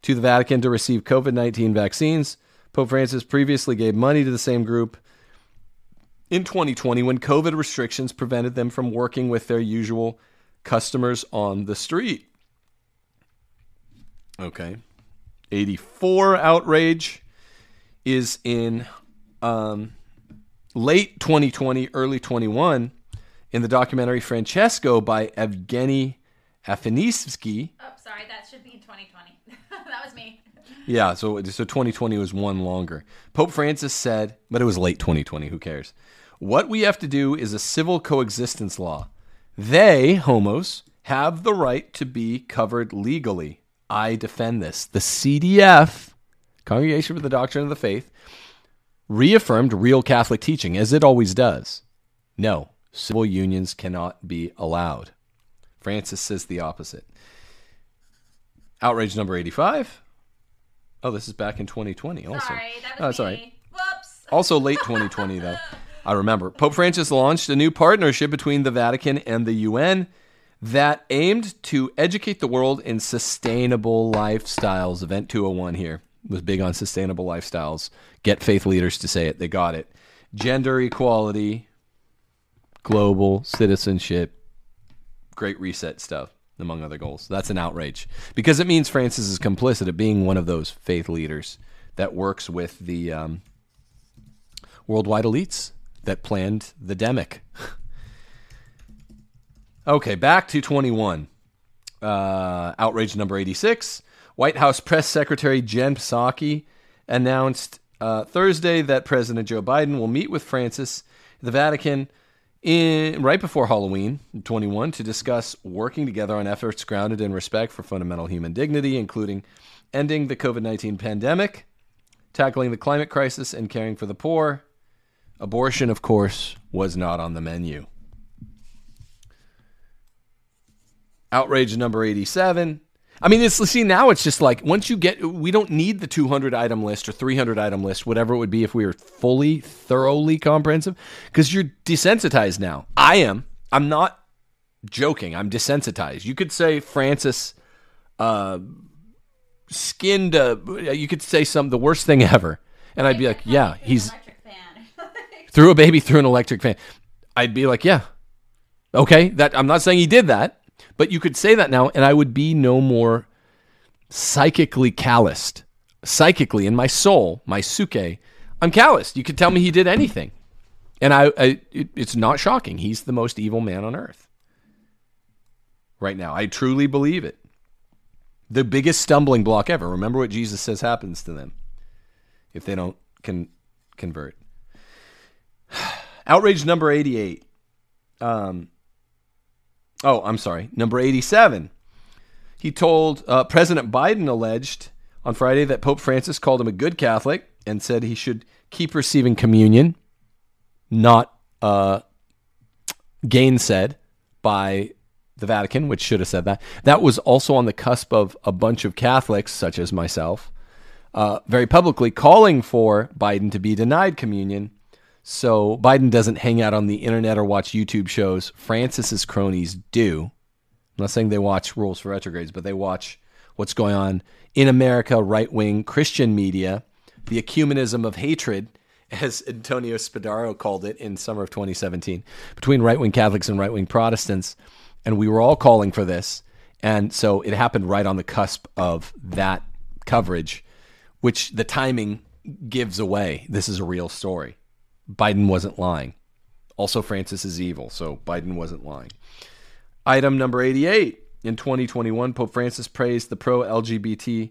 to the Vatican to receive COVID-19 vaccines. Pope Francis previously gave money to the same group in 2020 when COVID restrictions prevented them from working with their usual customers on the street. Okay. 84 outrage is in late 2020, early 21, in the documentary Francesco by Evgeny Afinisky. Oh, sorry, that should be in 2020. That was me. Yeah, so 2020 was one longer. Pope Francis said, but it was late 2020, who cares? What we have to do is a civil coexistence law. They, homos, have the right to be covered legally. I defend this. The CDF, Congregation for the Doctrine of the Faith, reaffirmed real Catholic teaching, as it always does. No, civil unions cannot be allowed. Francis says the opposite. Outrage number 85. Oh, this is back in 2020 also. Sorry, that was me. Whoops. Also late 2020, though. I remember. Pope Francis launched a new partnership between the Vatican and the UN that aimed to educate the world in sustainable lifestyles. Event 201 here was big on sustainable lifestyles. Get faith leaders to say it. They got it. Gender equality, global citizenship, Great Reset stuff, among other goals. That's an outrage because it means Francis is complicit at being one of those faith leaders that works with the worldwide elites that planned the demic. Okay, back to 21. Outrage number 86. White House Press Secretary Jen Psaki announced Thursday that President Joe Biden will meet with Francis in the Vatican right before Halloween 21 to discuss working together on efforts grounded in respect for fundamental human dignity, including ending the COVID-19 pandemic, tackling the climate crisis, and caring for the poor. Abortion, of course, was not on the menu. Outrage number 87. I mean, see, now it's just like, once you get, we don't need the 200-item list or 300-item list, whatever it would be if we were fully, thoroughly comprehensive, because you're desensitized now. I am. I'm not joking. I'm desensitized. You could say Francis skinned you could say the worst thing ever. And I'd be like, yeah, he's threw a baby through an electric fan. I'd be like, yeah, okay. I'm not saying he did that. But you could say that now, and I would be no more psychically calloused. Psychically, in my soul, my psyche, I'm calloused. You could tell me he did anything. And it's not shocking. He's the most evil man on earth right now. I truly believe it. The biggest stumbling block ever. Remember what Jesus says happens to them if they don't convert. Outrage number 88. I'm sorry. Number 87. He told President Biden alleged on Friday that Pope Francis called him a good Catholic and said he should keep receiving communion, not gainsaid by the Vatican, which should have said that. That was also on the cusp of a bunch of Catholics, such as myself, very publicly calling for Biden to be denied communion. So Biden doesn't hang out on the internet or watch YouTube shows. Francis's cronies do. I'm not saying they watch Rules for Retrogrades, but they watch what's going on in America, right-wing Christian media, the ecumenism of hatred, as Antonio Spadaro called it in summer of 2017, between right-wing Catholics and right-wing Protestants. And we were all calling for this. And so it happened right on the cusp of that coverage, which the timing gives away. This is a real story. Biden wasn't lying. Also, Francis is evil, so Biden wasn't lying. Item number 88. In 2021, Pope Francis praised the pro-LGBT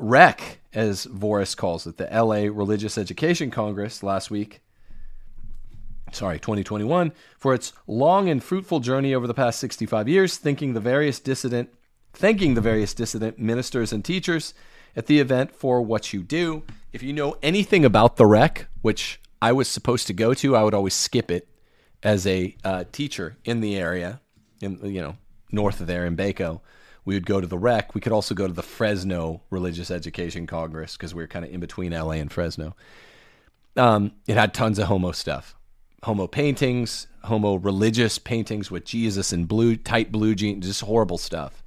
REC, as Voris calls it, the LA Religious Education Congress last week, 2021, for its long and fruitful journey over the past 65 years, thanking the various dissident ministers and teachers at the event for what you do. If you know anything about the REC, which I was supposed to go to, I would always skip it as a teacher in the area, north of there in Baco. We would go to the REC. We could also go to the Fresno Religious Education Congress because we were kind of in between LA and Fresno. It had tons of homo stuff. Homo paintings, homo religious paintings with Jesus in blue, tight blue jeans, just horrible stuff.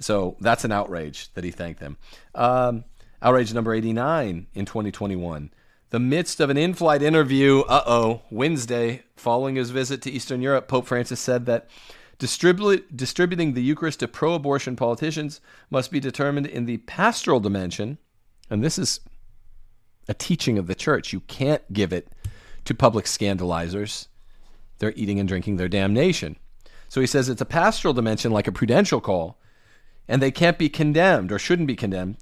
So that's an outrage that he thanked them. Outrage number 89 in 2021. The midst of an in-flight interview, Wednesday, following his visit to Eastern Europe, Pope Francis said that distributing the Eucharist to pro-abortion politicians must be determined in the pastoral dimension, and this is a teaching of the church. You can't give it to public scandalizers. They're eating and drinking their damnation. So he says it's a pastoral dimension, like a prudential call, and they can't be condemned or shouldn't be condemned,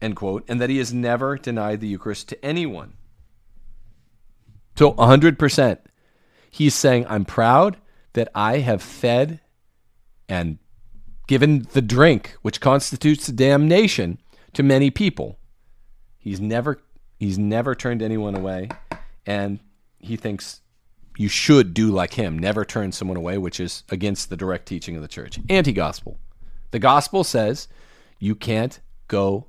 end quote, and that he has never denied the Eucharist to anyone. So 100%. He's saying, I'm proud that I have fed and given the drink, which constitutes damnation, to many people. He's never turned anyone away, and he thinks you should do like him, never turn someone away, which is against the direct teaching of the church. Anti-gospel. The gospel says you can't go.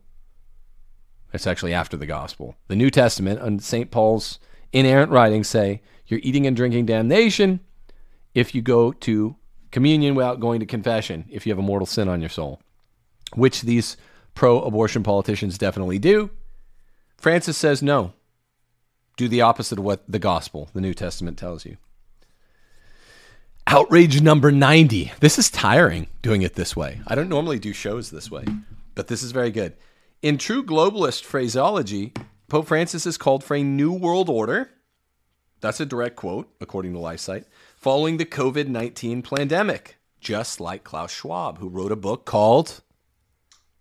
It's actually after the gospel. The New Testament and St. Paul's inerrant writings say you're eating and drinking damnation if you go to communion without going to confession, if you have a mortal sin on your soul, which these pro-abortion politicians definitely do. Francis says no. Do the opposite of what the gospel, the New Testament, tells you. Outrage number 90. This is tiring, doing it this way. I don't normally do shows this way, but this is very good. In true globalist phraseology, Pope Francis has called for a new world order. That's a direct quote, according to LifeSite. Following the COVID-19 pandemic, just like Klaus Schwab, who wrote a book called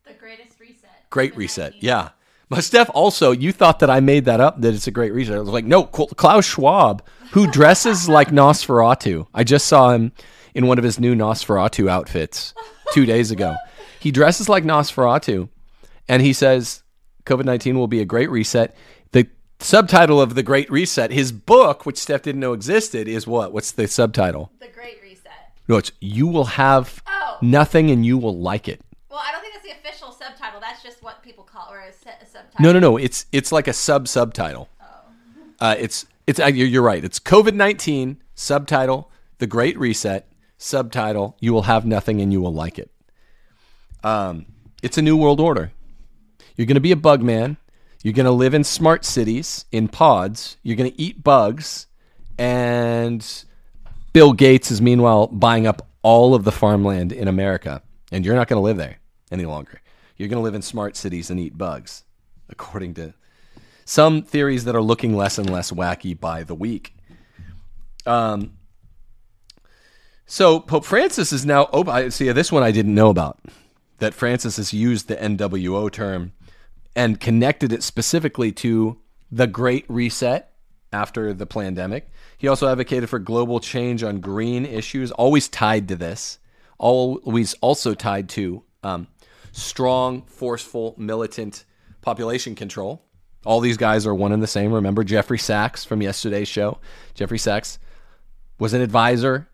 The Greatest Reset. Great Reset, yeah. Mustef, also, you thought that I made that up, that it's a great reset. I was like, no, Klaus Schwab, who dresses like Nosferatu. I just saw him in one of his new Nosferatu outfits 2 days ago. He dresses like Nosferatu, and he says COVID-19 will be a great reset. Subtitle of The Great Reset. His book, which Steph didn't know existed, is what? What's the subtitle? The Great Reset. No, it's You Will Have Nothing and You Will Like It. Well, I don't think that's the official subtitle. That's just what people call or a subtitle. No. It's like a subtitle. Oh. It's you're right. It's COVID-19, subtitle, The Great Reset, subtitle, You Will Have Nothing and You Will Like It. It's a new world order. You're going to be a bug man. You're going to live in smart cities, in pods. You're going to eat bugs. And Bill Gates is, meanwhile, buying up all of the farmland in America. And you're not going to live there any longer. You're going to live in smart cities and eat bugs, according to some theories that are looking less and less wacky by the week. So Pope Francis is now... Oh, see, this one I didn't know about, that Francis has used the NWO term and connected it specifically to the Great Reset after the pandemic. He also advocated for global change on green issues, always tied to this, always also tied to strong, forceful, militant population control. All these guys are one and the same. Remember Jeffrey Sachs from yesterday's show? Jeffrey Sachs was an advisor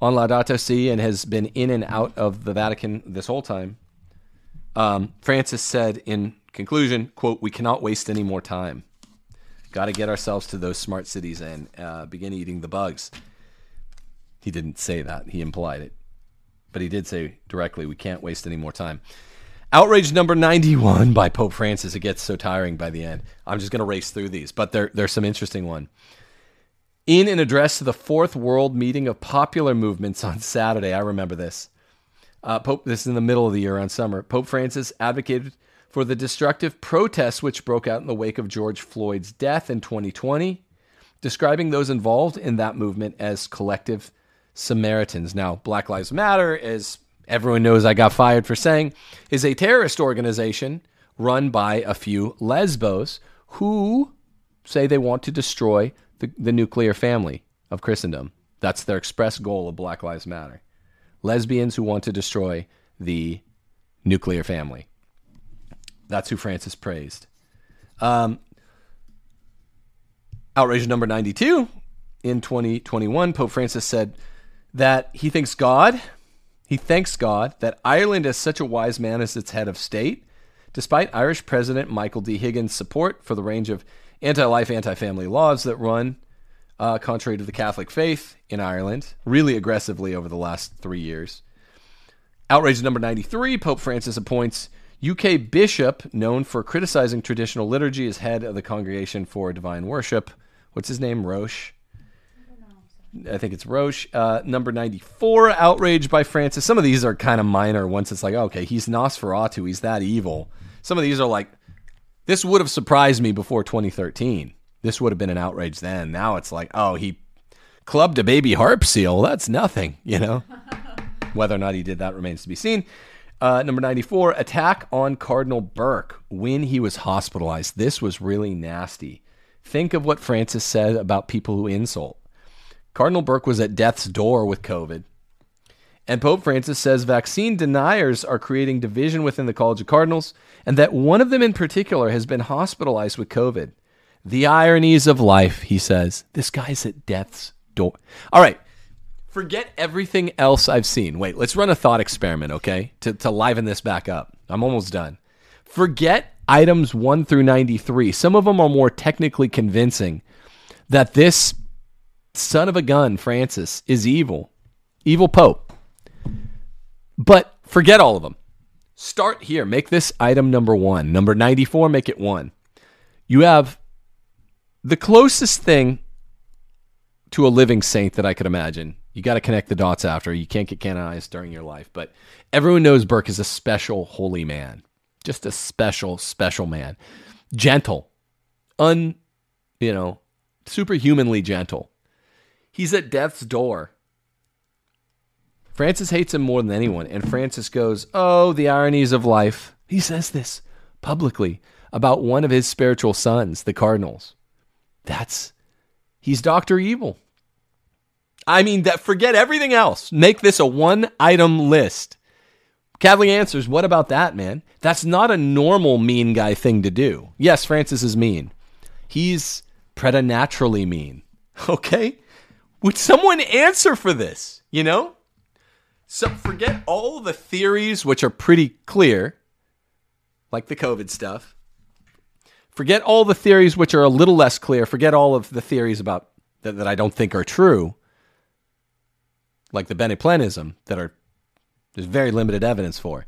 on Laudato Si and has been in and out of the Vatican this whole time. Francis said in conclusion, quote, we cannot waste any more time. Got to get ourselves to those smart cities and begin eating the bugs. He didn't say that. He implied it. But he did say directly, we can't waste any more time. Outrage number 91 by Pope Francis. It gets so tiring by the end. I'm just going to race through these, but there's some interesting one. In an address to the Fourth World Meeting of Popular Movements on Saturday, I remember this. This is in the middle of the year around summer. Pope Francis advocated for the destructive protests which broke out in the wake of George Floyd's death in 2020, describing those involved in that movement as collective Samaritans. Now, Black Lives Matter is everyone knows I got fired for saying, is a terrorist organization run by a few lesbos who say they want to destroy the nuclear family of Christendom. That's their express goal of Black Lives Matter. Lesbians who want to destroy the nuclear family. That's who Francis praised. Outrage number 92 in 2021, Pope Francis said that he thanks God that Ireland has such a wise man as its head of state, despite Irish President Michael D. Higgins' support for the range of anti-life, anti-family laws that run contrary to the Catholic faith in Ireland, really aggressively over the last 3 years. Outrage number 93, Pope Francis appoints UK bishop known for criticizing traditional liturgy as head of the Congregation for Divine Worship. What's his name? Roche? I think it's Roche. Number 94, outrage by Francis. Some of these are kind of minor once it's like, okay, he's Nosferatu. He's that evil. Some of these are like, this would have surprised me before 2013. This would have been an outrage then. Now it's like, oh, he clubbed a baby harp seal. That's nothing, you know? Whether or not he did that remains to be seen. Number 94, attack on Cardinal Burke when he was hospitalized. This was really nasty. Think of what Francis said about people who insult. Cardinal Burke was at death's door with COVID. And Pope Francis says vaccine deniers are creating division within the College of Cardinals, and that one of them in particular has been hospitalized with COVID. The ironies of life, he says. This guy's at death's door. All right. Forget everything else I've seen. Wait, let's run a thought experiment, okay? To liven this back up. I'm almost done. Forget items 1 through 93. Some of them are more technically convincing that this son of a gun, Francis, is evil. Evil Pope. But forget all of them. Start here. Make this item number 1. Number 94, make it 1. You have the closest thing to a living saint that I could imagine. You got to connect the dots after. You can't get canonized during your life. But everyone knows Burke is a special holy man. Just a special, special man. Gentle. Superhumanly gentle. He's at death's door. Francis hates him more than anyone. And Francis goes, oh, the ironies of life. He says this publicly about one of his spiritual sons, the cardinals. He's Dr. Evil. I mean, that. Forget everything else. Make this a one-item list. Cavalier answers, what about that, man? That's not a normal mean guy thing to do. Yes, Francis is mean. He's preternaturally mean. Okay? Would someone answer for this, you know? So forget all the theories, which are pretty clear, like the COVID stuff. Forget all the theories, which are a little less clear. Forget all of the theories about that I don't think are true. Like the Benedictinism there's very limited evidence for.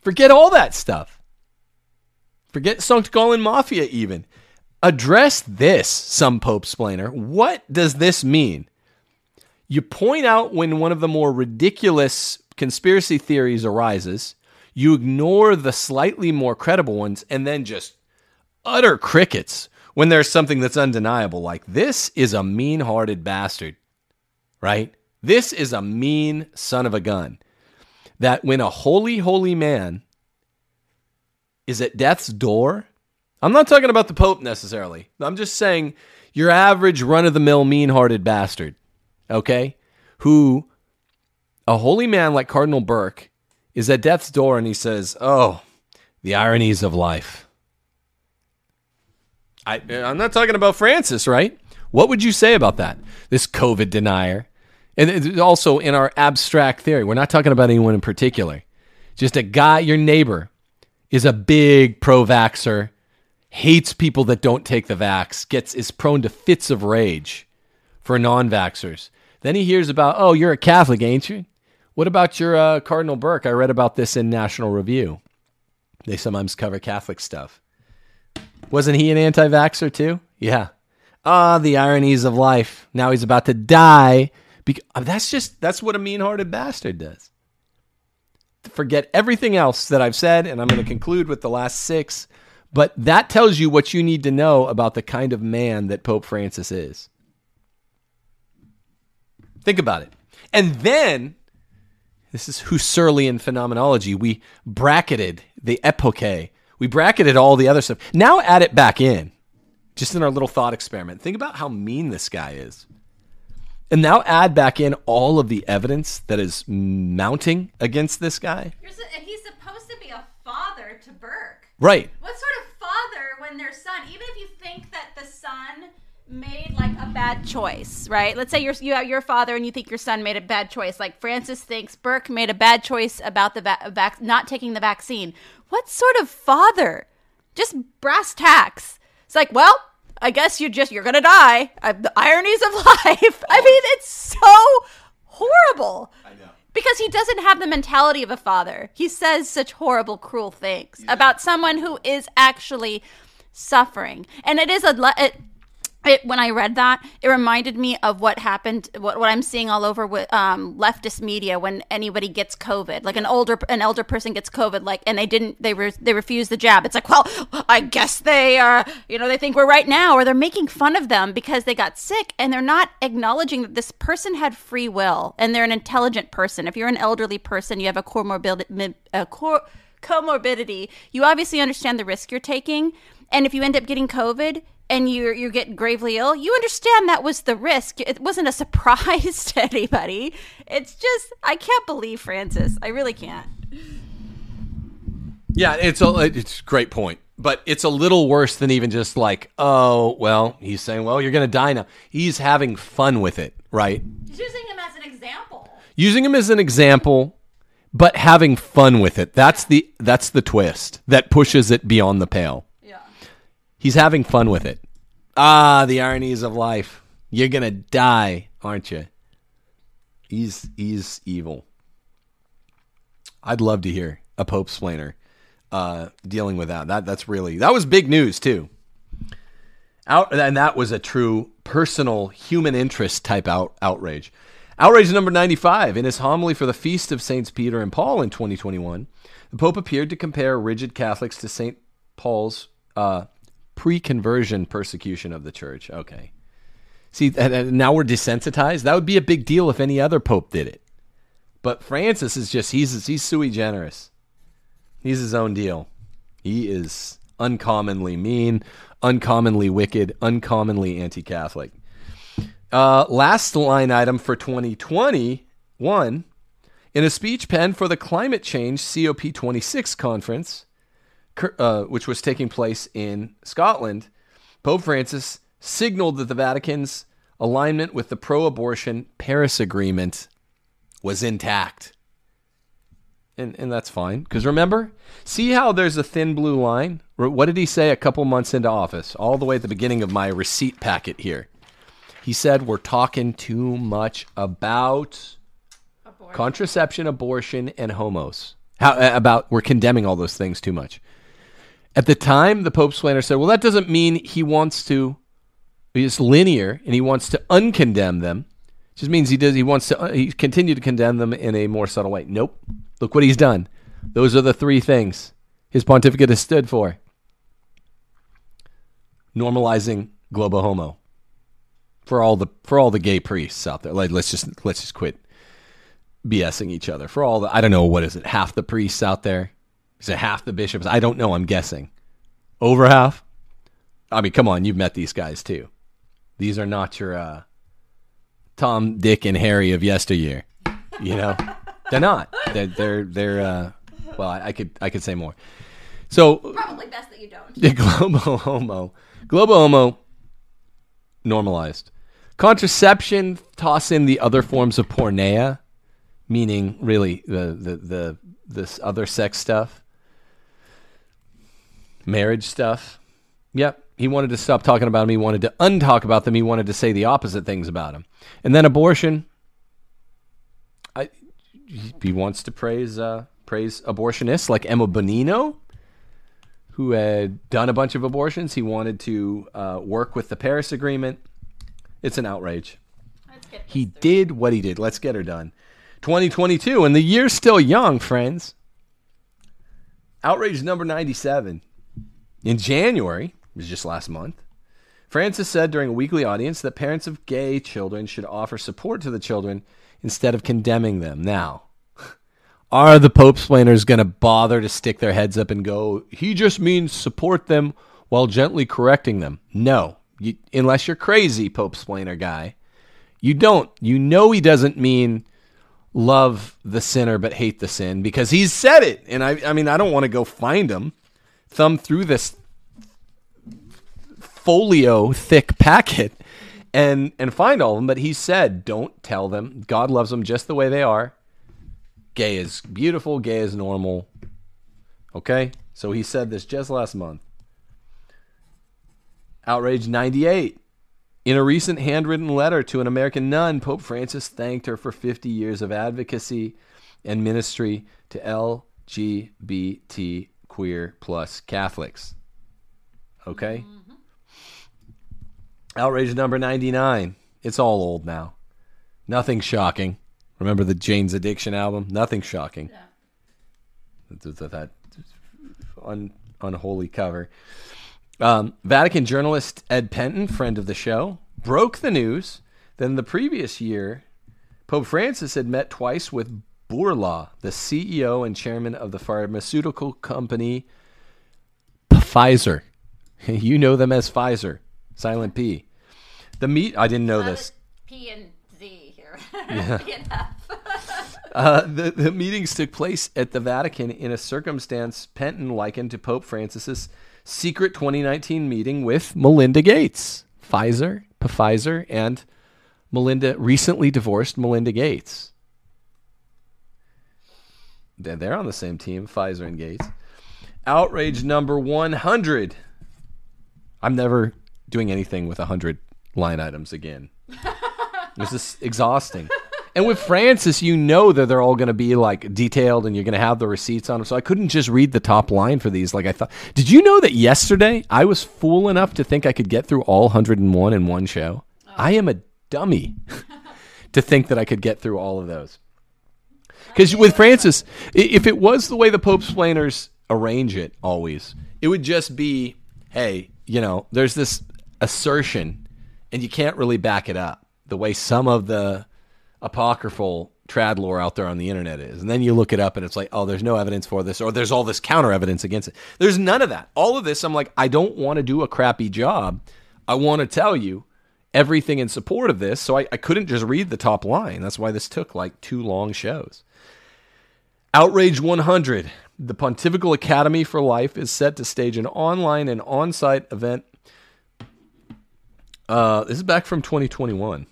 Forget all that stuff. Forget Sankt Gallen Mafia even. Address this, some Pope-splainer. What does this mean? You point out when one of the more ridiculous conspiracy theories arises, you ignore the slightly more credible ones, and then just utter crickets when there's something that's undeniable. Like, this is a mean-hearted bastard, right? This is a mean son of a gun. That when a holy, holy man is at death's door, I'm not talking about the Pope necessarily. I'm just saying your average run-of-the-mill mean-hearted bastard, okay? Who, a holy man like Cardinal Burke is at death's door and he says, oh, the ironies of life. I'm not talking about Francis, right? What would you say about that? This COVID denier. And also in our abstract theory, we're not talking about anyone in particular. Just a guy, your neighbor, is a big pro-vaxxer, hates people that don't take the vax, is prone to fits of rage for non-vaxxers. Then he hears about, oh, you're a Catholic, ain't you? What about your Cardinal Burke? I read about this in National Review. They sometimes cover Catholic stuff. Wasn't he an anti-vaxxer too? Yeah. Ah, the ironies of life. Now he's about to die. That's what a mean-hearted bastard does. Forget everything else that I've said, and I'm going to conclude with the last 6. But that tells you what you need to know about the kind of man that Pope Francis is. Think about it. And then This is Husserlian phenomenology. We bracketed the epoche. We bracketed all the other stuff. Now add it back in, just in our little thought experiment. Think about how mean this guy is. And now add back in all of the evidence that is mounting against this guy. He's supposed to be a father to Burke. Right. What sort of father when their son, even if you think that the son made like a bad choice, right? Let's say you have your father and you think your son made a bad choice. Like Francis thinks Burke made a bad choice about the not taking the vaccine. What sort of father? Just brass tacks. It's like, well, I guess you're going to die. The ironies of life. I mean, it's so horrible. I know. Because he doesn't have the mentality of a father. He says such horrible, cruel things about someone who is actually suffering. And it is when I read that, it reminded me of what happened, what I'm seeing all over with leftist media when anybody gets COVID, like an elder person gets COVID, like, and they refuse the jab. It's like, well, I guess they are, they think we're right now, or they're making fun of them because they got sick, and they're not acknowledging that this person had free will and they're an intelligent person. If you're an elderly person, you have a comorbidity, you obviously understand the risk you're taking, and if you end up getting COVID and you get gravely ill, you understand that was the risk. It wasn't a surprise to anybody. It's just, I can't believe Francis. I really can't. Yeah, it's a great point. But it's a little worse than even just like, oh, well, he's saying, well, you're going to die now. He's having fun with it, right? Using him as an example. But having fun with it. That's the twist that pushes it beyond the pale. He's having fun with it. Ah, the ironies of life. You're going to die, aren't you? He's evil. I'd love to hear a Pope-splainer dealing with that. That was big news, too. And that was a true personal human interest type outrage. Outrage number 95. In his homily for the Feast of Saints Peter and Paul in 2021, the Pope appeared to compare rigid Catholics to St. Paul's pre-conversion persecution of the church. Okay. See, now we're desensitized. That would be a big deal if any other pope did it. But Francis is just, he's sui generis. He's his own deal. He is uncommonly mean, uncommonly wicked, uncommonly anti-Catholic. Last line item for 2021. In a speech penned for the climate change COP26 conference, which was taking place in Scotland, Pope Francis signaled that the Vatican's alignment with the pro-abortion Paris Agreement was intact. And that's fine, because remember, see how there's a thin blue line? What did he say a couple months into office, all the way at the beginning of my receipt packet here? He said, we're talking too much about contraception, abortion, and homos. We're condemning all those things too much. At the time, the Pope-splainer said, well, that doesn't mean he wants to, he's linear, and he wants to uncondemn them. It just means he wants to continue to condemn them in a more subtle way. Nope. Look what he's done. Those are the three things his pontificate has stood for. Normalizing globo homo for all the gay priests out there. Like, let's just quit BSing each other. For all the, I don't know, what is it, half the priests out there? Is it half the bishops? I don't know. I'm guessing. Over half? I mean, come on. You've met these guys too. These are not your Tom, Dick, and Harry of yesteryear. You know, they're not. Well, I could say more. So probably best that you don't. Globo homo, normalized. Contraception. Toss in the other forms of porneia, meaning really the this other sex stuff. Marriage stuff. Yep. He wanted to stop talking about them. He wanted to untalk about them. He wanted to say the opposite things about them. And then abortion. He wants to praise abortionists like Emma Bonino, who had done a bunch of abortions. He wanted to work with the Paris Agreement. It's an outrage. He did what he did. Let's get her done. 2022, and the year's still young, friends. Outrage number 97. In January, it was just last month, Francis said during a weekly audience that parents of gay children should offer support to the children instead of condemning them. Now, are the Pope-splainers going to bother to stick their heads up and go, he just means support them while gently correcting them? No. You, unless you're crazy, Pope-splainer guy, you don't. You know he doesn't mean love the sinner but hate the sin, because he's said it. And I mean, I don't want to go find him, thumb through this folio thick packet and find all of them, but he said, don't tell them. God loves them just the way they are. Gay is beautiful, gay is normal. Okay? So he said this just last month. Outrage 98. In a recent handwritten letter to an American nun, Pope Francis thanked her for 50 years of advocacy and ministry to LGBT queer plus Catholics. Okay? Outrage number 99. It's all old now. Nothing shocking. Remember the Jane's Addiction album? Nothing shocking. Yeah. That unholy cover. Vatican journalist Ed Penton, friend of the show, broke the news that in the previous year, Pope Francis had met twice with Burla, the CEO and chairman of the pharmaceutical company Pfizer. You know them as Pfizer. Silent P. The meet. I didn't know this. P and Z here. Yeah. P and F. The meetings took place at the Vatican in a circumstance Penton likened to Pope Francis's secret 2019 meeting with Melinda Gates. Pfizer, and Melinda, recently divorced Melinda Gates. They're on the same team, Pfizer and Gates. Outrage number 100. I'm never doing anything with 100 line items again. This is exhausting. And with Francis, you know that they're all going to be like detailed and you're going to have the receipts on them. So I couldn't just read the top line for these like I thought. Did you know that yesterday I was fool enough to think I could get through all 101 in one show? Oh. I am a dummy to think that I could get through all of those. Because with Francis, if it was the way the Pope-splainers arrange it always, it would just be, hey, you know, there's this assertion and you can't really back it up the way some of the apocryphal trad lore out there on the internet is. And then you look it up and it's like, oh, there's no evidence for this, or there's all this counter evidence against it. There's none of that. All of this, I'm like, I don't want to do a crappy job. I want to tell you everything in support of this. So I couldn't just read the top line. That's why this took like two long shows. Outrage 100. The Pontifical Academy for Life is set to stage an online and on-site event. This is back from 2021.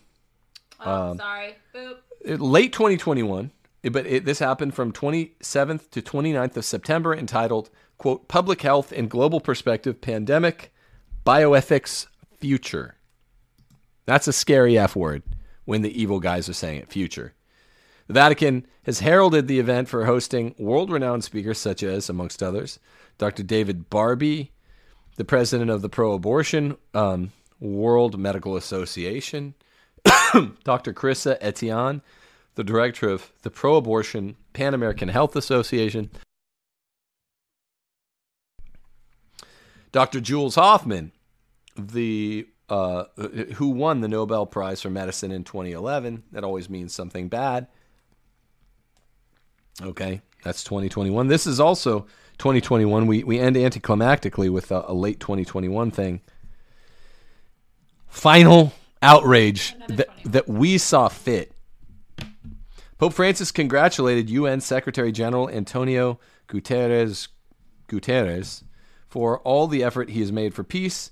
Oh, sorry. Boop. Late 2021, but this happened from 27th to 29th of September, entitled, quote, Public Health in Global Perspective, Pandemic, Bioethics, Future. That's a scary F word when the evil guys are saying it, future. The Vatican has heralded the event for hosting world-renowned speakers such as, amongst others, Dr. David Barbee, the president of the pro-abortion World Medical Association, Dr. Carissa Etienne, the director of the pro-abortion Pan-American Health Association, Dr. Jules Hoffman, who won the Nobel Prize for Medicine in 2011. That always means something bad. Okay, that's 2021. This is also 2021. We end anticlimactically with a late 2021 thing. Final outrage that we saw fit. Pope Francis congratulated UN Secretary General Antonio Guterres for all the effort he has made for peace.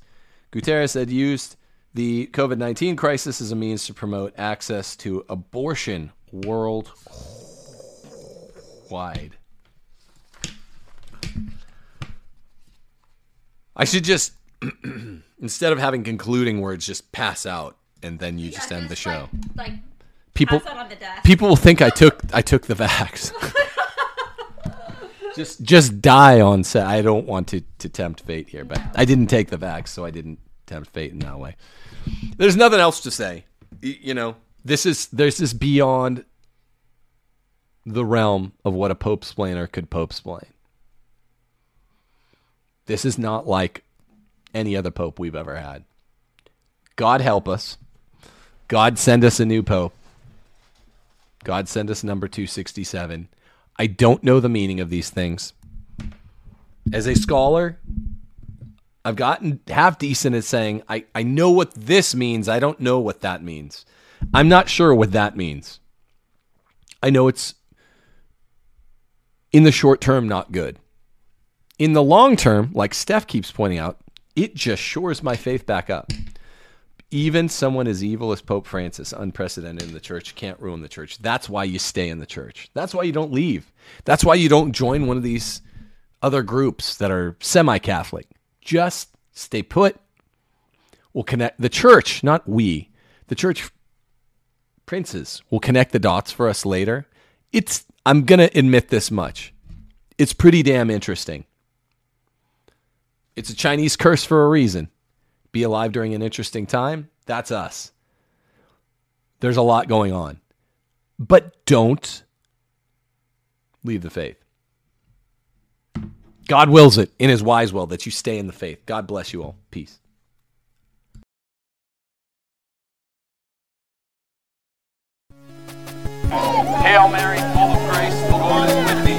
Guterres had used the COVID-19 crisis as a means to promote access to abortion worldwide. I should just, instead of having concluding words, just pass out and then you just end the show. Like people, pass out on the desk. People will think I took the vax. just die on set. I don't want to tempt fate here, but I didn't take the vax, so I didn't tempt fate in that way. There's nothing else to say. You know, this is beyond the realm of what a Pope-splainer could Pope-splain. This is not like any other pope we've ever had. God help us. God send us a new pope. God send us number 267. I don't know the meaning of these things. As a scholar, I've gotten half decent at saying, I know what this means. I don't know what that means. I'm not sure what that means. I know it's in the short term, not good. In the long term, like Steph keeps pointing out, it just shores my faith back up. Even someone as evil as Pope Francis, unprecedented in the church, can't ruin the church. That's why you stay in the church. That's why you don't leave. That's why you don't join one of these other groups that are semi-Catholic. Just stay put. We'll connect the church, not we. The church princes will connect the dots for us later. I'm going to admit this much. It's pretty damn interesting. It's a Chinese curse for a reason. Be alive during an interesting time. That's us. There's a lot going on. But don't leave the faith. God wills it in his wise will that you stay in the faith. God bless you all. Peace. Hail Mary, full of grace, the Lord is with thee.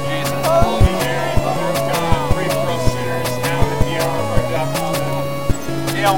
Jesus. Holy Hail